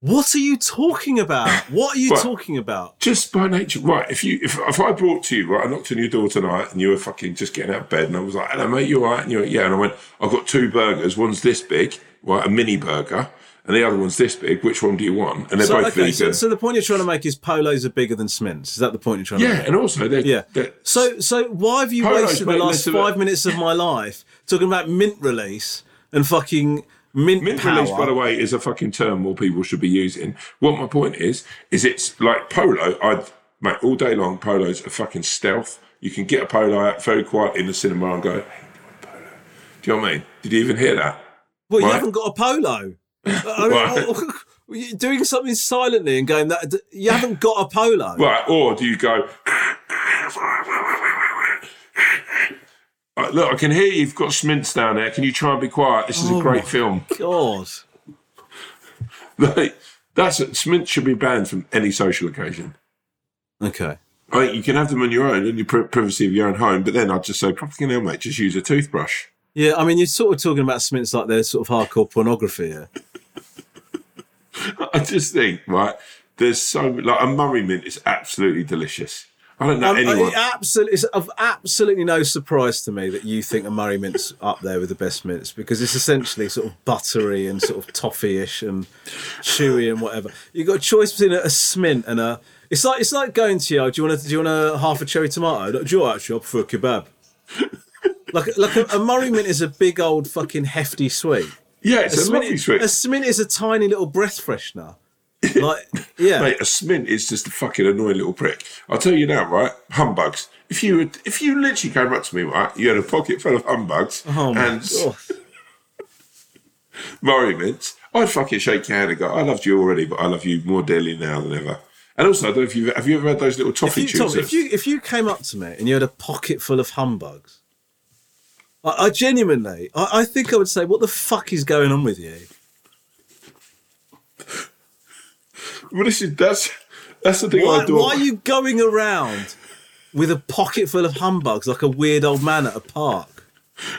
What are you talking about? What are you right. talking about? Just by nature. Right, if you if, if I brought to you, right, I knocked on your door tonight and you were fucking just getting out of bed and I was like, hello, mate, you all right? And you were like, yeah. And I went, I've got two burgers. One's this big, right, a mini burger. And the other one's this big. Which one do you want? And they're so, both okay, vegan. So, so the point you're trying to make is polos are bigger than Smints. Is that the point you're trying yeah, to make? Yeah, and also they're... Yeah. They're, so so why have you wasted the last five a, minutes of my life talking about mint release and fucking mint Mint power. Release, by the way, is a fucking term more people should be using. What my point is, is it's like polo. I'd, mate, all day long, polos are fucking stealth. You can get a polo out very quiet in the cinema and go, hey, do you want a polo? Do you know what I mean? Did you even hear that? Well, right? You haven't got a polo. I mean, right. Doing something silently and going that you haven't got a polo, right? Or do you go? Look, I can hear you've got Smints down there. Can you try and be quiet? This is oh a great film. God, like, that's Smint should be banned from any social occasion. Okay, I mean, you can have them on your own in your privacy of your own home, but then I'd just say, probably hell, mate, just use a toothbrush. Yeah, I mean, you're sort of talking about Smints like they're sort of hardcore pornography. Yeah. I just think, right, there's so... Like, a Murray Mint is absolutely delicious. I don't know um, anyone... It absolutely, it's of absolutely no surprise to me that you think a Murray Mint's up there with the best mints, because it's essentially sort of buttery and sort of toffee-ish and chewy and whatever. You've got a choice between a, a Smint and a... It's like it's like going to you, oh, do you want a, do you want a half a cherry tomato? Do you actually? I prefer a kebab. Like, like a, a Murray Mint is a big old fucking hefty sweet. Yeah, it's a, a lovely sweet. A Smint is a tiny little breath freshener. Like, yeah. Mate, a Smint is just a fucking annoying little prick. I'll tell you now, right? Humbugs. If you would, if you literally came up to me, right, you had a pocket full of humbugs oh and Murray Mints, I'd fucking shake your hand and go, I loved you already, but I love you more dearly now than ever. And also, I don't know if you've, have you ever had those little toffee tubes? If you, if you came up to me and you had a pocket full of humbugs, I, I genuinely, I, I think I would say, what the fuck is going on with you? Well, this is, that's, that's the thing why, I do. Why are you going around with a pocket full of humbugs like a weird old man at a park?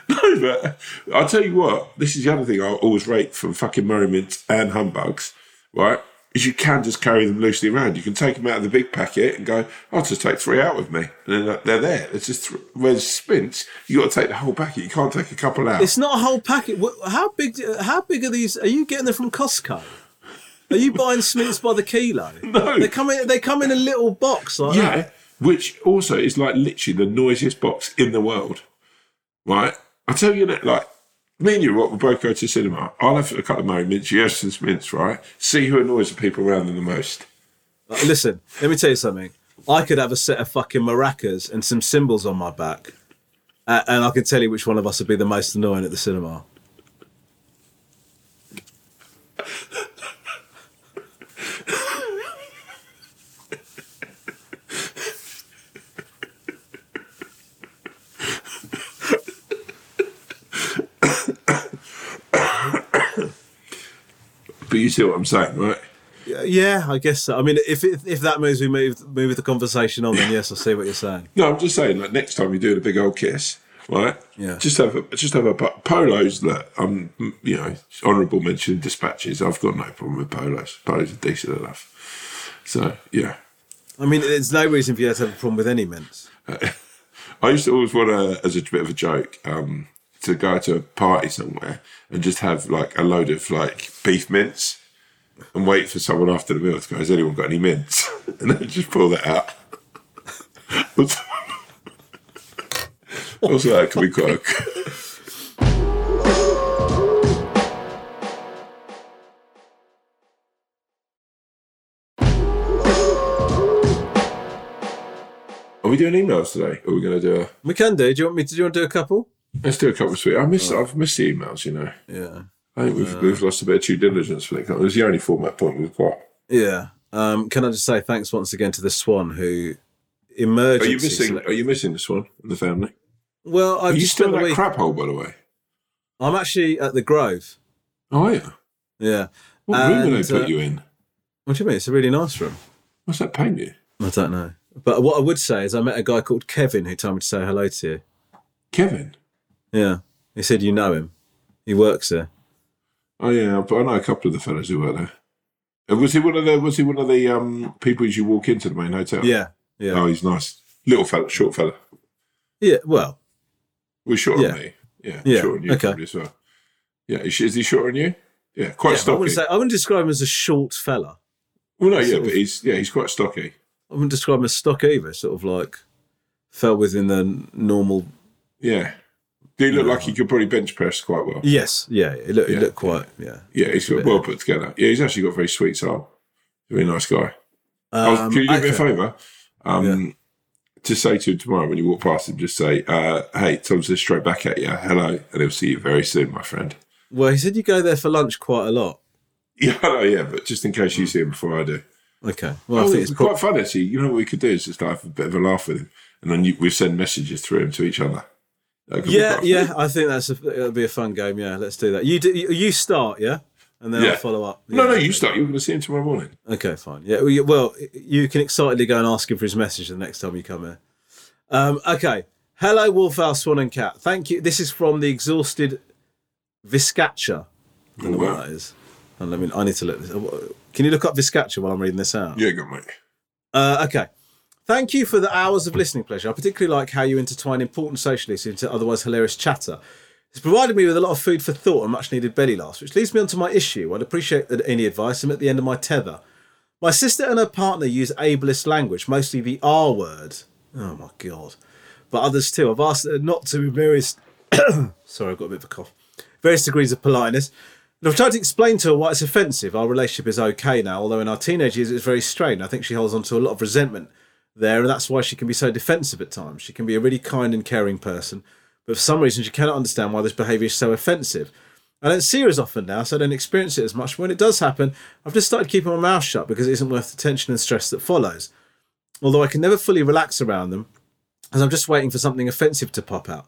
No, but I'll tell you what, this is the other thing I always rate from fucking Murray Mints and humbugs, right, is you can just carry them loosely around. You can take them out of the big packet and go, I'll just take three out with me. And then they're there. It's just, th- whereas Spints, you got to take the whole packet. You can't take a couple out. It's not a whole packet. How big How big are these? Are you getting them from Costco? Are you buying Smints by the kilo? No. They come in, they come in a little box like yeah, that. Which also is like literally the noisiest box in the world. Right? I tell you that, like, me and you, what, we'll both go to the cinema. I'll have a couple of Murray Mints, you have some Smints, right? See who annoys the people around them the most. Listen, let me tell you something. I could have a set of fucking maracas and some cymbals on my back, uh, and I can tell you which one of us would be the most annoying at the cinema. But you see what I'm saying, right? Yeah, I guess so. I mean, if if, if that means we move move the conversation on, then yes, I see what you're saying. No, I'm just saying that like, next time you're doing a big old kiss, right? Yeah. Just have a, just have a polos that um you know honourable mention dispatches. I've got no problem with polos. Polos are decent enough. So yeah. I mean, there's no reason for you to have a problem with any mints. Uh, I used to always want to, as a bit of a joke, um, to go to a party somewhere and just have like a load of like beef mints. And wait for someone after the meal to go, has anyone got any mints? And then just pull that out. also, also, that could be quite a... Are we doing emails today? Or are we going to do a... We can do. Do you want me to do, you want to do a couple? Let's do a couple, sweet. I miss, oh. I've missed the emails, you know. Yeah. I think we've, uh, we've lost a bit of due diligence for that. It was the only format point we've got. Yeah. Um, can I just say thanks once again to the Swan who emergency... Are you missing? Select- are you missing the Swan and the family? Well, I've are you still in that week- crap hole, by the way? I'm actually at the Grove. Oh, yeah. Yeah. What and, room did they put uh, you in? What do you mean? It's a really nice room. What's that paying you? I don't know. But what I would say is I met a guy called Kevin who told me to say hello to you. Kevin? Yeah. He said you know him. He works there. Oh yeah, but I know a couple of the fellas who were there. And was he one of the was he one of the um, people as you walk into the main hotel? Yeah, yeah. Oh, he's nice, little fella, short fella. Yeah, well, we're short yeah. on me. Yeah, yeah, short on you okay. probably as well. Yeah, is he short on you? Yeah, quite yeah, stocky. I wouldn't, say, I wouldn't describe him as a short fella. Well, no, he's yeah, but of, he's yeah, he's quite stocky. I wouldn't describe him as stocky either. Sort of like fell within the normal. Yeah. He looked no. like he could probably bench press quite well. Yes, yeah, he looked, yeah. looked quite, yeah. Yeah, he's got well put together. Yeah, he's actually got a very sweet soul. Really nice guy. Um, was, can you do okay. me a favour? Um, yeah. Just say to him tomorrow when you walk past him, just say, uh, hey, Tom's just straight back at you. Hello, and he'll see you very soon, my friend. Well, he said you go there for lunch quite a lot. Yeah, I know, yeah, but just in case you see him before I do. Okay. Well, oh, I think it's quite pro- fun, actually. You know what we could do is just like, have a bit of a laugh with him, and then you, we send messages through him to each other. Yeah, yeah, I think that's a, that'll be a fun game. Yeah, let's do that. You do, you start, yeah, and then yeah. I'll follow up. Yeah. No, no, you start. You're going to see him tomorrow morning. Okay, fine. Yeah, well you, well, you can excitedly go and ask him for his message the next time you come here. Um, okay, hello, Wolf, Owl, Swan, and Cat. Thank you. This is from the exhausted Viscacha. I don't oh, know wow. what that is. I mean, I need to look this up. Can you look up Viscacha while I'm reading this out? Yeah, good mate. Uh, okay. Thank you for the hours of listening pleasure. I particularly like how you intertwine important social issues into otherwise hilarious chatter. It's provided me with a lot of food for thought and much-needed belly laughs, which leads me on to my issue. I'd appreciate any advice. I'm at the end of my tether. My sister and her partner use ableist language, mostly the R word. Oh, my God. But others, too. I've asked her not to various... Sorry, I've got a bit of a cough. Various degrees of politeness. And I've tried to explain to her why it's offensive. Our relationship is okay now, although in our teenage years it's very strained. I think she holds on to a lot of resentment there, and that's why she can be so defensive at times. She can be a really kind and caring person, but for some reason she cannot understand why this behaviour is so offensive. I don't see her as often now, so I don't experience it as much. When it does happen, I've just started keeping my mouth shut because it isn't worth the tension and stress that follows. Although I can never fully relax around them, as I'm just waiting for something offensive to pop out.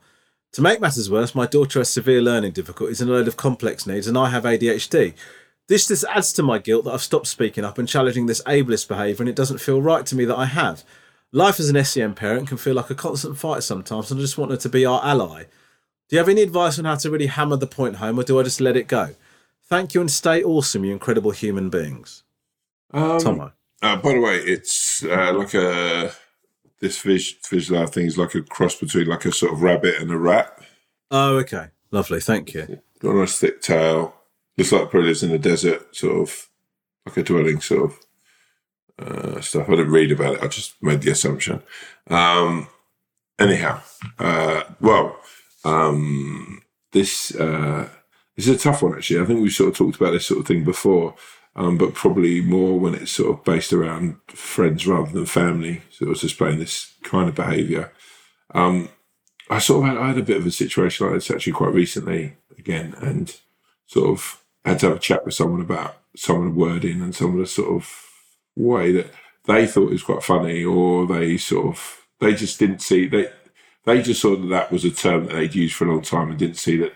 To make matters worse, my daughter has severe learning difficulties and a load of complex needs, and I have A D H D. This just adds to my guilt that I've stopped speaking up and challenging this ableist behaviour, and it doesn't feel right to me that I have. Life as an S E M parent can feel like a constant fight sometimes, and I just want her to be our ally. Do you have any advice on how to really hammer the point home, or do I just let it go? Thank you and stay awesome, you incredible human beings. Um, Tomo. Uh, by the way, it's uh, like a... This fish, fish life thing is like a cross between like a sort of rabbit and a rat. Oh, okay. Lovely, thank you. Got a nice thick tail. Looks like it probably lives in the desert, sort of, like a dwelling sort of uh, stuff. I didn't read about it. I just made the assumption. Um, anyhow, uh, well, um, this, uh, this is a tough one, actually. I think we've sort of talked about this sort of thing before, um, but probably more when it's sort of based around friends rather than family, sort of displaying this kind of behaviour. Um, I sort of had, I had a bit of a situation like this actually quite recently, again, and sort of had to have a chat with someone about some of the wording and some of the sort of way that they thought was quite funny, or they sort of, they just didn't see, they they just saw that that was a term that they'd used for a long time and didn't see that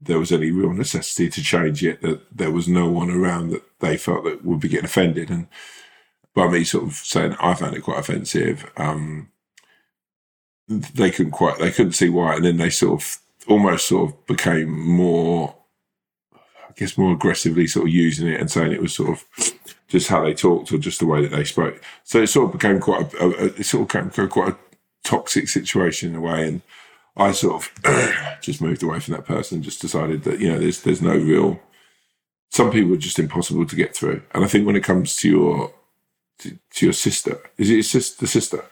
there was any real necessity to change it, that there was no one around that they felt that would be getting offended. And by me sort of saying I found it quite offensive, um, they couldn't quite, they couldn't see why. And then they sort of almost sort of became more, I guess, more aggressively sort of using it and saying it was sort of just how they talked or just the way that they spoke. So it sort of became quite a, a it sort of became quite a toxic situation in a way. And I sort of just moved away from that person, just decided that, you know, there's there's no real, some people are just impossible to get through. And I think when it comes to your, to, to your sister, is it just the sister?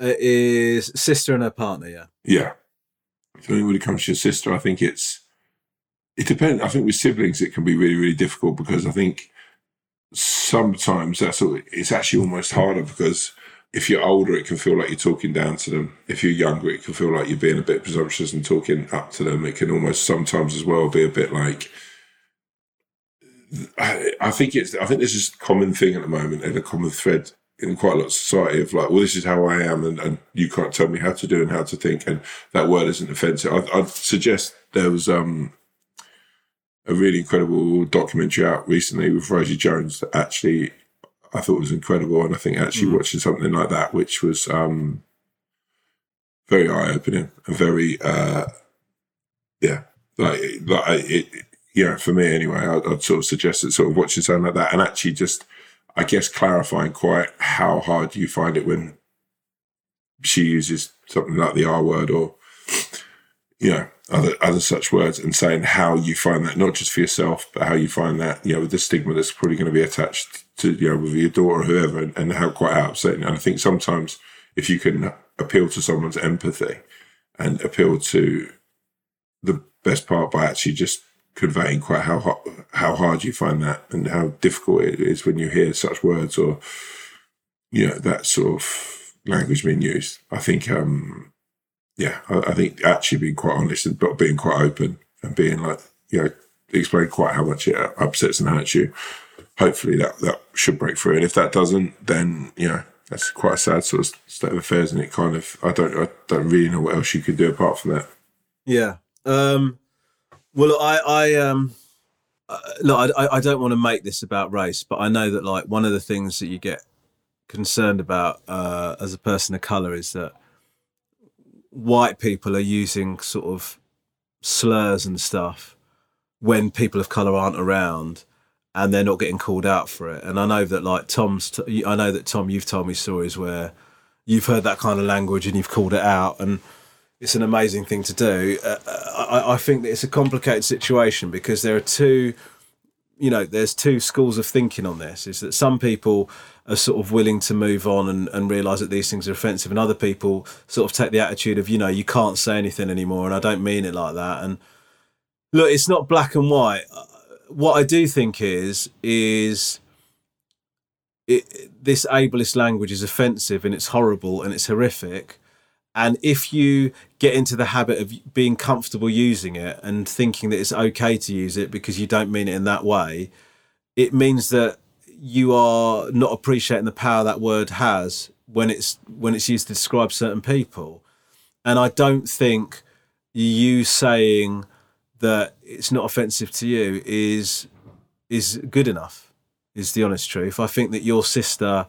It is sister and her partner, yeah. Yeah. I mean, when it comes to your sister, I think it's, it depends. I think with siblings, it can be really, really difficult because I think sometimes that's all, it's actually almost harder because if you're older, it can feel like you're talking down to them. If you're younger, it can feel like you're being a bit presumptuous and talking up to them. It can almost sometimes as well be a bit like, I, I think it's, I think this is a common thing at the moment and a common thread in quite a lot of society of like, well, this is how I am and, and you can't tell me how to do and how to think, and that word isn't offensive. I'd, I'd suggest there was um, a really incredible documentary out recently with Rosie Jones that actually I thought was incredible, and I think actually mm. watching something like that, which was um, very eye-opening and very, uh, yeah, like, like it, it, you know, for me anyway, I'd, I'd sort of suggest that sort of watching something like that and actually just, I guess, clarifying quite how hard you find it when she uses something like the R word or, you know, other other such words, and saying how you find that, not just for yourself, but how you find that, you know, with the stigma that's probably going to be attached to, you know, with your daughter or whoever, and, and how quite upsetting. And I think sometimes if you can appeal to someone's empathy and appeal to the best part by actually just conveying quite how hard, how hard you find that and how difficult it is when you hear such words or, you know, that sort of language being used. I think, um, yeah, I, I think actually being quite honest and but being quite open and being like, you know, explain quite how much it upsets and hurts you. Hopefully that, that should break through. And if that doesn't, then, you know, that's quite a sad sort of state of affairs. And it kind of, I don't, I don't really know what else you could do apart from that. Yeah. Um, Well, I, I um, look, I, I don't want to make this about race, but I know that like one of the things that you get concerned about uh, as a person of colour is that white people are using sort of slurs and stuff when people of colour aren't around, and they're not getting called out for it. And I know that like Tom's, t- I know that Tom, you've told me stories where you've heard that kind of language and you've called it out, and it's an amazing thing to do. Uh, I, I think that it's a complicated situation because there are two, you know, there's two schools of thinking on this, is that some people are sort of willing to move on and, and realise that these things are offensive, and other people sort of take the attitude of, you know, you can't say anything anymore and I don't mean it like that. And look, it's not black and white. What I do think is, is it, this ableist language is offensive and it's horrible and it's horrific. And if you get into the habit of being comfortable using it and thinking that it's okay to use it because you don't mean it in that way, it means that you are not appreciating the power that word has when it's when it's used to describe certain people. And I don't think you saying that it's not offensive to you is is good enough, is the honest truth. I think that your sister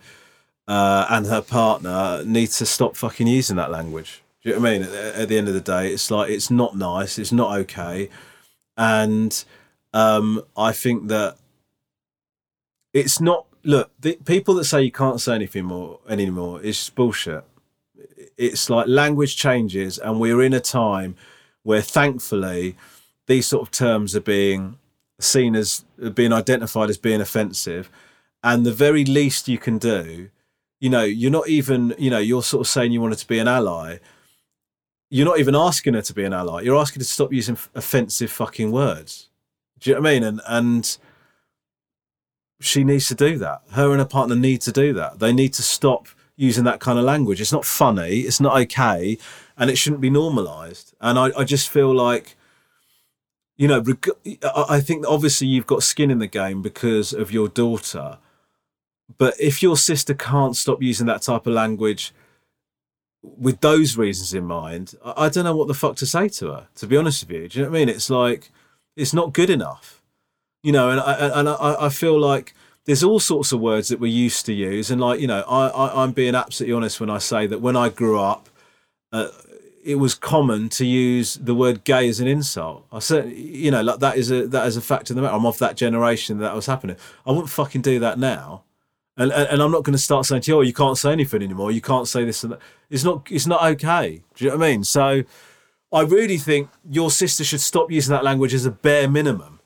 Uh, and her partner needs to stop fucking using that language. Do you know what I mean? At the, at the end of the day, it's like, it's not nice, it's not okay. And um, I think that it's not, look, the people that say you can't say anything more anymore is bullshit. It's like language changes, and we're in a time where thankfully these sort of terms are being seen as, being identified as being offensive. And the very least you can do, you know, you're not even, you know, you're sort of saying you want her to be an ally. You're not even asking her to be an ally. You're asking her to stop using f- offensive fucking words. Do you know what I mean? And and she needs to do that. Her and her partner need to do that. They need to stop using that kind of language. It's not funny. It's not okay. And it shouldn't be normalised. And I, I just feel like, you know, reg- I think obviously you've got skin in the game because of your daughter. But if your sister can't stop using that type of language with those reasons in mind, I don't know what the fuck to say to her, to be honest with you. Do you know what I mean? It's like, It's not good enough, you know. And I and I, I feel like there's all sorts of words that we used to use, and like, you know, I, I I'm being absolutely honest when I say that when I grew up, uh, it was common to use the word gay as an insult. I said, you know, like that is a that is a fact of the matter. I'm of that generation that was happening. I wouldn't fucking do that now. And, and I'm not going to start saying to you, oh, you can't say anything anymore. You can't say this and that. It's not, it's not okay. Do you know what I mean? So I really think your sister should stop using that language as a bare minimum,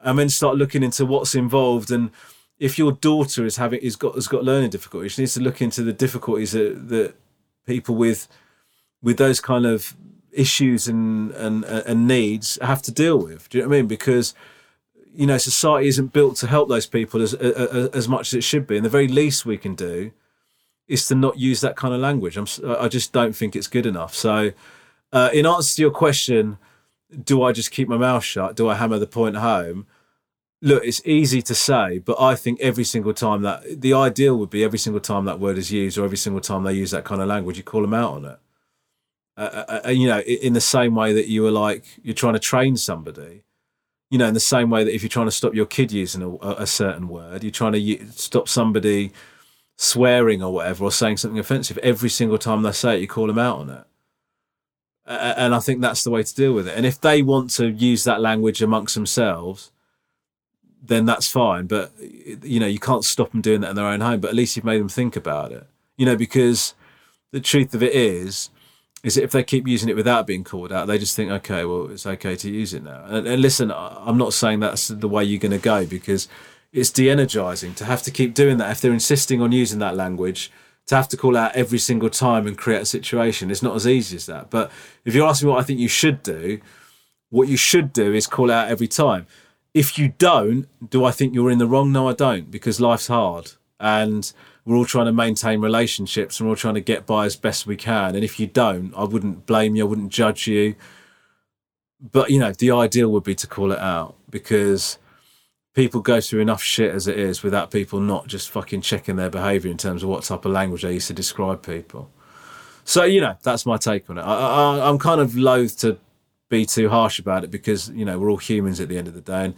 and then start looking into what's involved. And if your daughter is having, is got, has got learning difficulties, she needs to look into the difficulties that, that people with, with those kind of issues and, and, and needs have to deal with. Do you know what I mean? Because, you know, society isn't built to help those people as, as as much as it should be. And the very least we can do is to not use that kind of language. I'm, I just don't think it's good enough. So uh, in answer to your question, do I just keep my mouth shut? Do I hammer the point home? Look, it's easy to say, but I think every single time that, the ideal would be every single time that word is used, or every single time they use that kind of language, you call them out on it. Uh, uh, you know, in the same way that you were like, you're trying to train somebody. You know, in the same way that if you're trying to stop your kid using a, a certain word, you're trying to u- stop somebody swearing or whatever, or saying something offensive, every single time they say it, you call them out on it. Uh, and I think that's the way to deal with it. And if they want to use that language amongst themselves, then that's fine. But, you know, you can't stop them doing that in their own home, but at least you've made them think about it. You know, because the truth of it is, is that if they keep using it without being called out, they just think, okay, well, it's okay to use it now. And, and listen, I'm not saying that's the way you're going to go, because it's de-energising to have to keep doing that. If they're insisting on using that language, to have to call out every single time and create a situation, it's not as easy as that. But if you're asking what I think you should do, what you should do is call out every time. If you don't, do I think you're in the wrong? No, I don't, because life's hard. And we're all trying to maintain relationships, and we're all trying to get by as best we can. And if you don't, I wouldn't blame you. I wouldn't judge you. But, you know, the ideal would be to call it out, because people go through enough shit as it is without people not just fucking checking their behaviour in terms of what type of language they used to describe people. So, you know, that's my take on it. I, I, I'm kind of loath to be too harsh about it, because, you know, we're all humans at the end of the day. And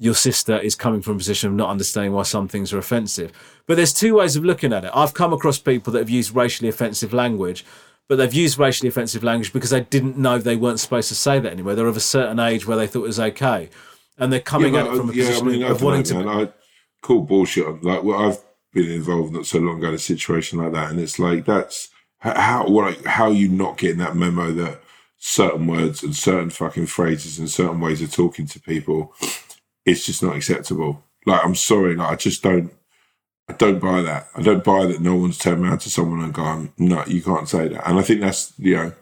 your sister is coming from a position of not understanding why some things are offensive. But there's two ways of looking at it. I've come across people that have used racially offensive language, but they've used racially offensive language because they didn't know they weren't supposed to say that anywhere. They're of a certain age where they thought it was okay. And they're coming yeah, at it from a yeah, position I mean, of wanting to... Man, I call bullshit. Like, well, I've been involved not so long ago in a situation like that, and it's like, that's... How, what, how are you not getting that memo that certain words and certain fucking phrases and certain ways of talking to people... It's just not acceptable. Like, I'm sorry, like, I just don't, I don't buy that. I don't buy that no one's turned around to someone and gone, no, you can't say that. And I think that's, you know,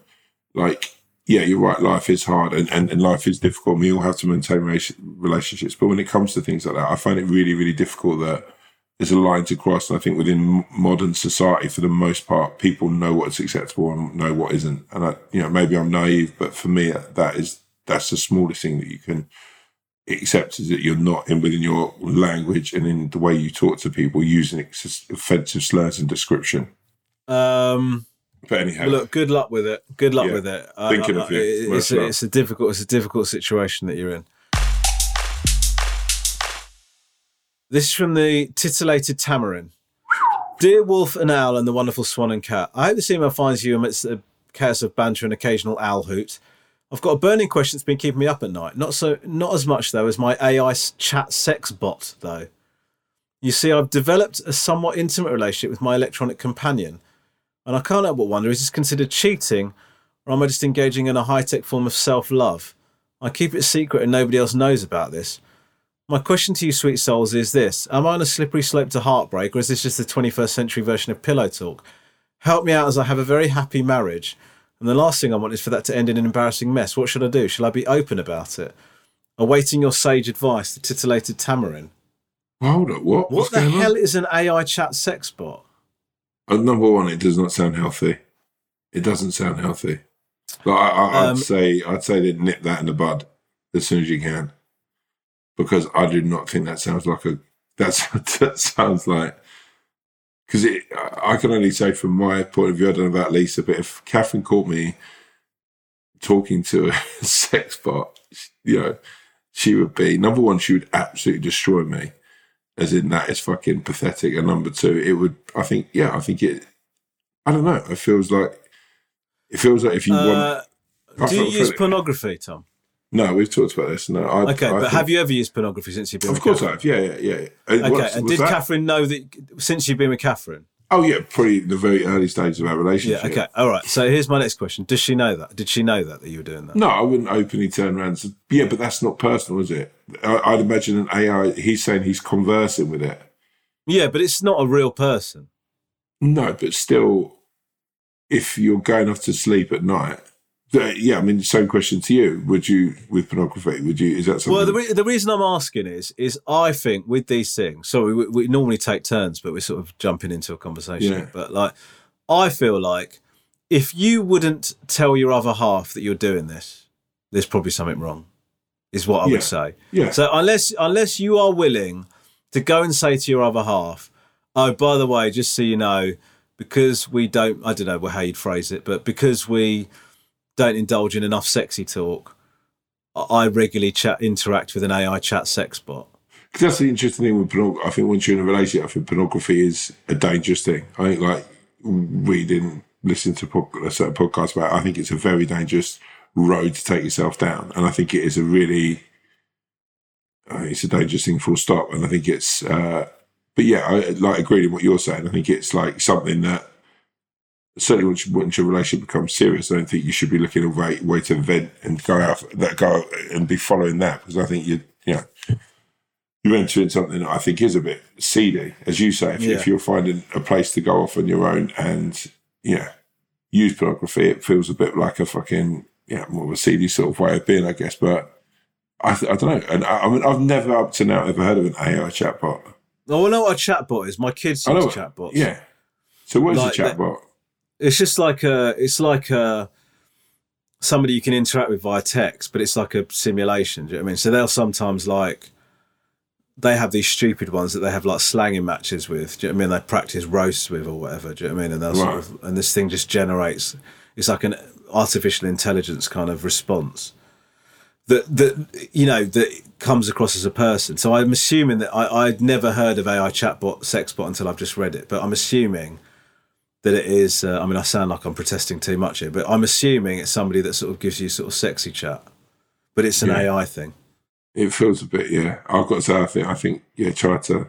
like, yeah, you're right, life is hard and, and, and life is difficult. We all have to maintain relationships. But when it comes to things like that, I find it really, really difficult that there's a line to cross. And I think within modern society, for the most part, people know what's acceptable and know what isn't. And, I, you know, maybe I'm naive, but for me, that is, that's the smallest thing that you can... accept, is that you're not in within your language and in the way you talk to people using offensive slurs and description. Um, but anyhow, look. Good luck with it. Good luck yeah, with it. Thinking I, I, of it, it it's, a, it's a difficult. It's a difficult situation that you're in. This is from the titillated Tamarin. Dear Wolf and Owl and the wonderful Swan and Cat, I hope this email finds you amidst the chaos of banter and occasional owl hoot. I've got a burning question that's been keeping me up at night. Not so, not as much, though, as my A I chat sex bot, though. You see, I've developed a somewhat intimate relationship with my electronic companion, and I can't help but wonder, is this considered cheating, or am I just engaging in a high-tech form of self-love? I keep it secret and nobody else knows about this. My question to you, sweet souls, is this. Am I on a slippery slope to heartbreak, or is this just the twenty-first century version of pillow talk? Help me out, as I have a very happy marriage. And the last thing I want is for that to end in an embarrassing mess. What should I do? Shall I be open about it? Awaiting your sage advice, the titillated Tamarin. Hold up, what? What What's the hell on? Is an A I chat sex bot? Uh, number one, it does not sound healthy. It doesn't sound healthy. Like, I, I, um, I'd say, I'd say they'd nip that in the bud as soon as you can, because I do not think that sounds like a. That's that sounds like. Because I can only say from my point of view, I don't know about Lisa, but if Catherine caught me talking to a sex bot, you know, she would be, number one, she would absolutely destroy me, as in that is fucking pathetic. And number two, it would, I think, yeah, I think it, I don't know. It feels like, it feels like if you uh, want. Do you use it. pornography, Tom? No, we've talked about this. No, I, okay, I but think, have you ever used pornography since you've been with Catherine? Of course I have, yeah, yeah, yeah. And okay, what's, and what's did that? Catherine know that since you've been with Catherine? Oh, yeah, probably the very early stages of our relationship. Yeah, okay, all right. So here's my next question. Does she know that? Did she know that, that you were doing that? No, I wouldn't openly turn around and say, yeah, but that's not personal, is it? I, I'd imagine an A I, he's saying he's conversing with it. Yeah, but it's not a real person. No, but still, if you're going off to sleep at night, yeah, I mean, same question to you. Would you, with pornography, would you, is that something? Well, the, re- the reason I'm asking is, is I think with these things, so we, we normally take turns, but we're sort of jumping into a conversation. Yeah. But like, I feel like if you wouldn't tell your other half that you're doing this, there's probably something wrong, is what I yeah. would say. Yeah. So unless, unless you are willing to go and say to your other half, oh, by the way, just so you know, because we don't, I don't know how you'd phrase it, but because we don't indulge in enough sexy talk, I regularly chat, interact with an A I chat sex bot. That's the interesting thing with pornography. I think once you're in a relationship, I think pornography is a dangerous thing. I think, like, we didn't listen to a certain podcast about it. I think it's a very dangerous road to take yourself down. And I think it is a really, uh, it's a dangerous thing full stop. And I think it's, uh, but yeah, I like agreed in what you're saying. I think it's like something that, certainly, once, once your relationship becomes serious, I don't think you should be looking at a way to vent and go out that go and be following that, because I think you, you know, you're entering something that I think is a bit seedy, as you say. If, yeah. if you're finding a place to go off on your own and yeah, use pornography, it feels a bit like a fucking yeah, more of a seedy sort of way of being, I guess. But I, th- I don't know, and I, I mean, I've never up to now ever heard of an A I chatbot. Oh, I know what a chatbot is. My kids use chatbots. Yeah. So what is like, a chatbot? That- It's just like a, it's like a, somebody you can interact with via text, but it's like a simulation. Do you know what I mean? So they'll sometimes like, they have these stupid ones that they have like slanging matches with. Do you know what I mean? They practice roasts with or whatever. Do you know what I mean? And they'll right. sort of, and this thing just generates, it's like an artificial intelligence kind of response that, that, you know, that comes across as a person. So I'm assuming that I, I'd never heard of A I chatbot, sexbot until I've just read it, but I'm assuming that it is, uh, I mean, I sound like I'm protesting too much here, but I'm assuming it's somebody that sort of gives you sort of sexy chat, but it's an yeah. A I thing. It feels a bit, yeah. I've got to say, I think, I think yeah, try to,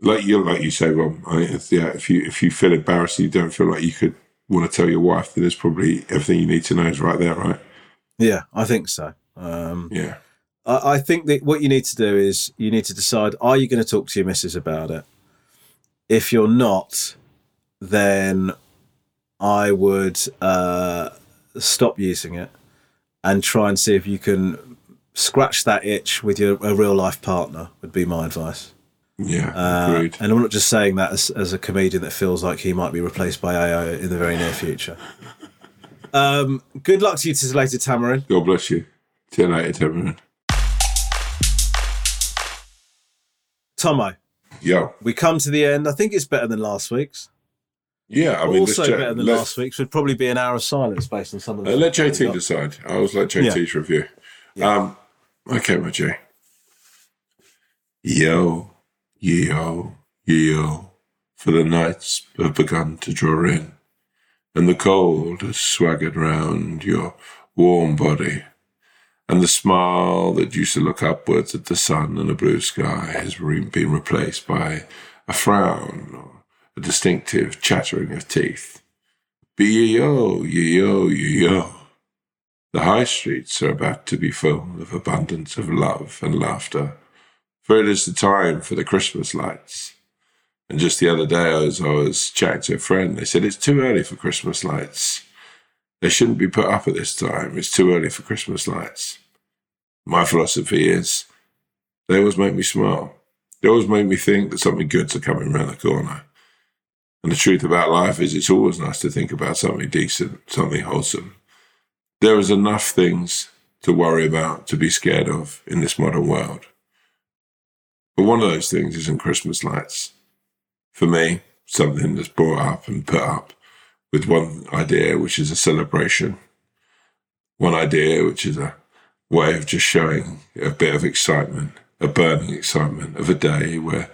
like you like you say, Rob, I think, yeah, if you if you feel embarrassed, you don't feel like you could want to tell your wife, then there's probably everything you need to know is right there, right? Yeah, I think so. Um, yeah. I, I think that what you need to do is you need to decide, are you going to talk to your missus about it? If you're not, then I would uh, stop using it and try and see if you can scratch that itch with your a real life partner, would be my advice. Yeah, uh, agreed. And I'm not just saying that as, as a comedian that feels like he might be replaced by A I in the very near future. um, good luck to you to later, Tamarin. God bless you. See you later, Tamarin. Tomo. Yo. We come to the end. I think it's better than last week's. Yeah, I mean, also let's better than let's, last week's would probably be an hour of silence based on some of the. Uh, let J T decide. I was like J T's yeah. review. Yeah. Um, okay, my J. Yo, yo, yo, for the nights have begun to draw in, and the cold has swaggered round your warm body, and the smile that used to look upwards at the sun and the blue sky has been replaced by a frown or a distinctive chattering of teeth. Be-yo, yo, yo, yo. The high streets are about to be full of abundance of love and laughter, for it is the time for the Christmas lights. And just the other day, as I was chatting to a friend, they said, it's too early for Christmas lights. They shouldn't be put up at this time. It's too early for Christmas lights. My philosophy is, they always make me smile. They always make me think that something good's coming around the corner. And the truth about life is it's always nice to think about something decent, something wholesome. There is enough things to worry about, to be scared of in this modern world. But one of those things isn't Christmas lights. For me, something that's brought up and put up with one idea, which is a celebration. One idea, which is a way of just showing a bit of excitement, a burning excitement of a day where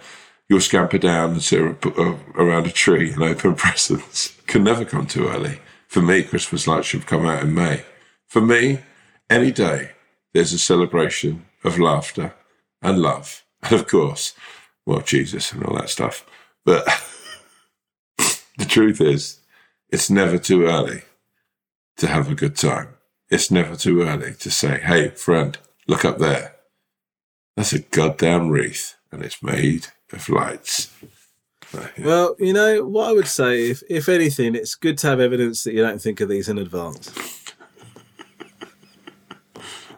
you'll scamper down and sit around a tree and open presents. Can never come too early. For me, Christmas lights should come out in May. For me, any day, there's a celebration of laughter and love. And of course, well, Jesus and all that stuff. But the truth is, it's never too early to have a good time. It's never too early to say, hey, friend, look up there. That's a goddamn wreath, and it's made of lights. So, yeah. Well, you know, what I would say, if, if anything, it's good to have evidence that you don't think of these in advance.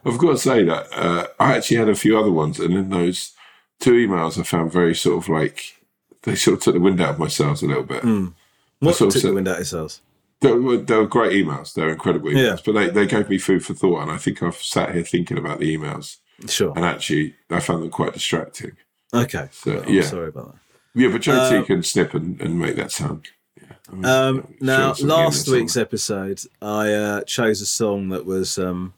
I've got to say that uh, I actually had a few other ones, and in those two emails I found very sort of like, they sort of took the wind out of my sails a little bit. Mm. What took said, the wind out of your sails? They were, they were great emails. They were incredible emails. Yeah. But they, they gave me food for thought, and I think I've sat here thinking about the emails. Sure. And actually, I found them quite distracting. Okay. So, well, yeah. I'm sorry about that. Yeah, but J T um, can snip and, and make that sound. Yeah. I mean, um, now, last week's episode, I uh, chose a song that was um,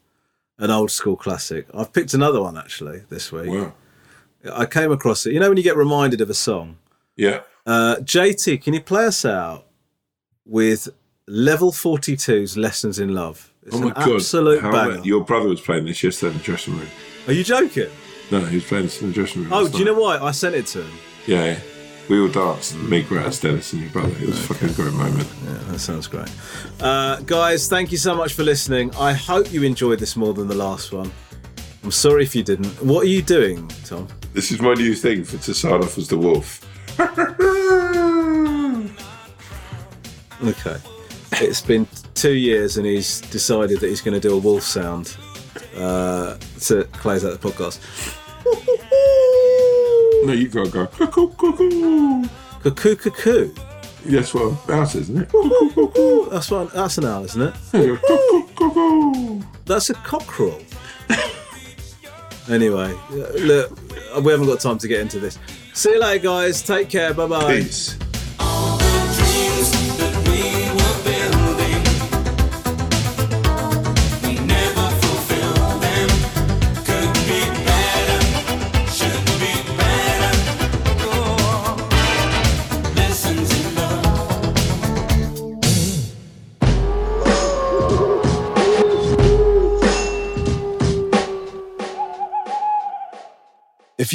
an old school classic. I've picked another one, actually, this week. Wow. I came across it. You know when you get reminded of a song? Yeah. Uh, J T, can you play us out with Level forty-two's Lessons in Love? It's oh my an God. Absolute How banger. Your brother was playing this yesterday in the dressing room. Are you joking? No, he was playing this in the dressing room. Oh, do night. You know why? I sent it to him. Yeah, yeah. We all danced. Me, Grass, Dennis, and your brother. It was okay. a fucking great moment. Yeah, that sounds great. Uh, guys, thank you so much for listening. I hope you enjoyed this more than the last one. I'm sorry if you didn't. What are you doing, Tom? This is my new thing for to start off as the wolf. Okay. It's been two years and he's decided that he's going to do a wolf sound uh, to close out the podcast. No, you gotta go cuckoo, cuckoo. Cuckoo, cuckoo. That's what an owl is, isn't it? Cuckoo, cuckoo. That's what an, that's an owl, isn't it? Cuckoo, cuckoo. That's a cockerel. Anyway, look, we haven't got time to get into this. See you later, guys. Take care. Bye bye. Peace. If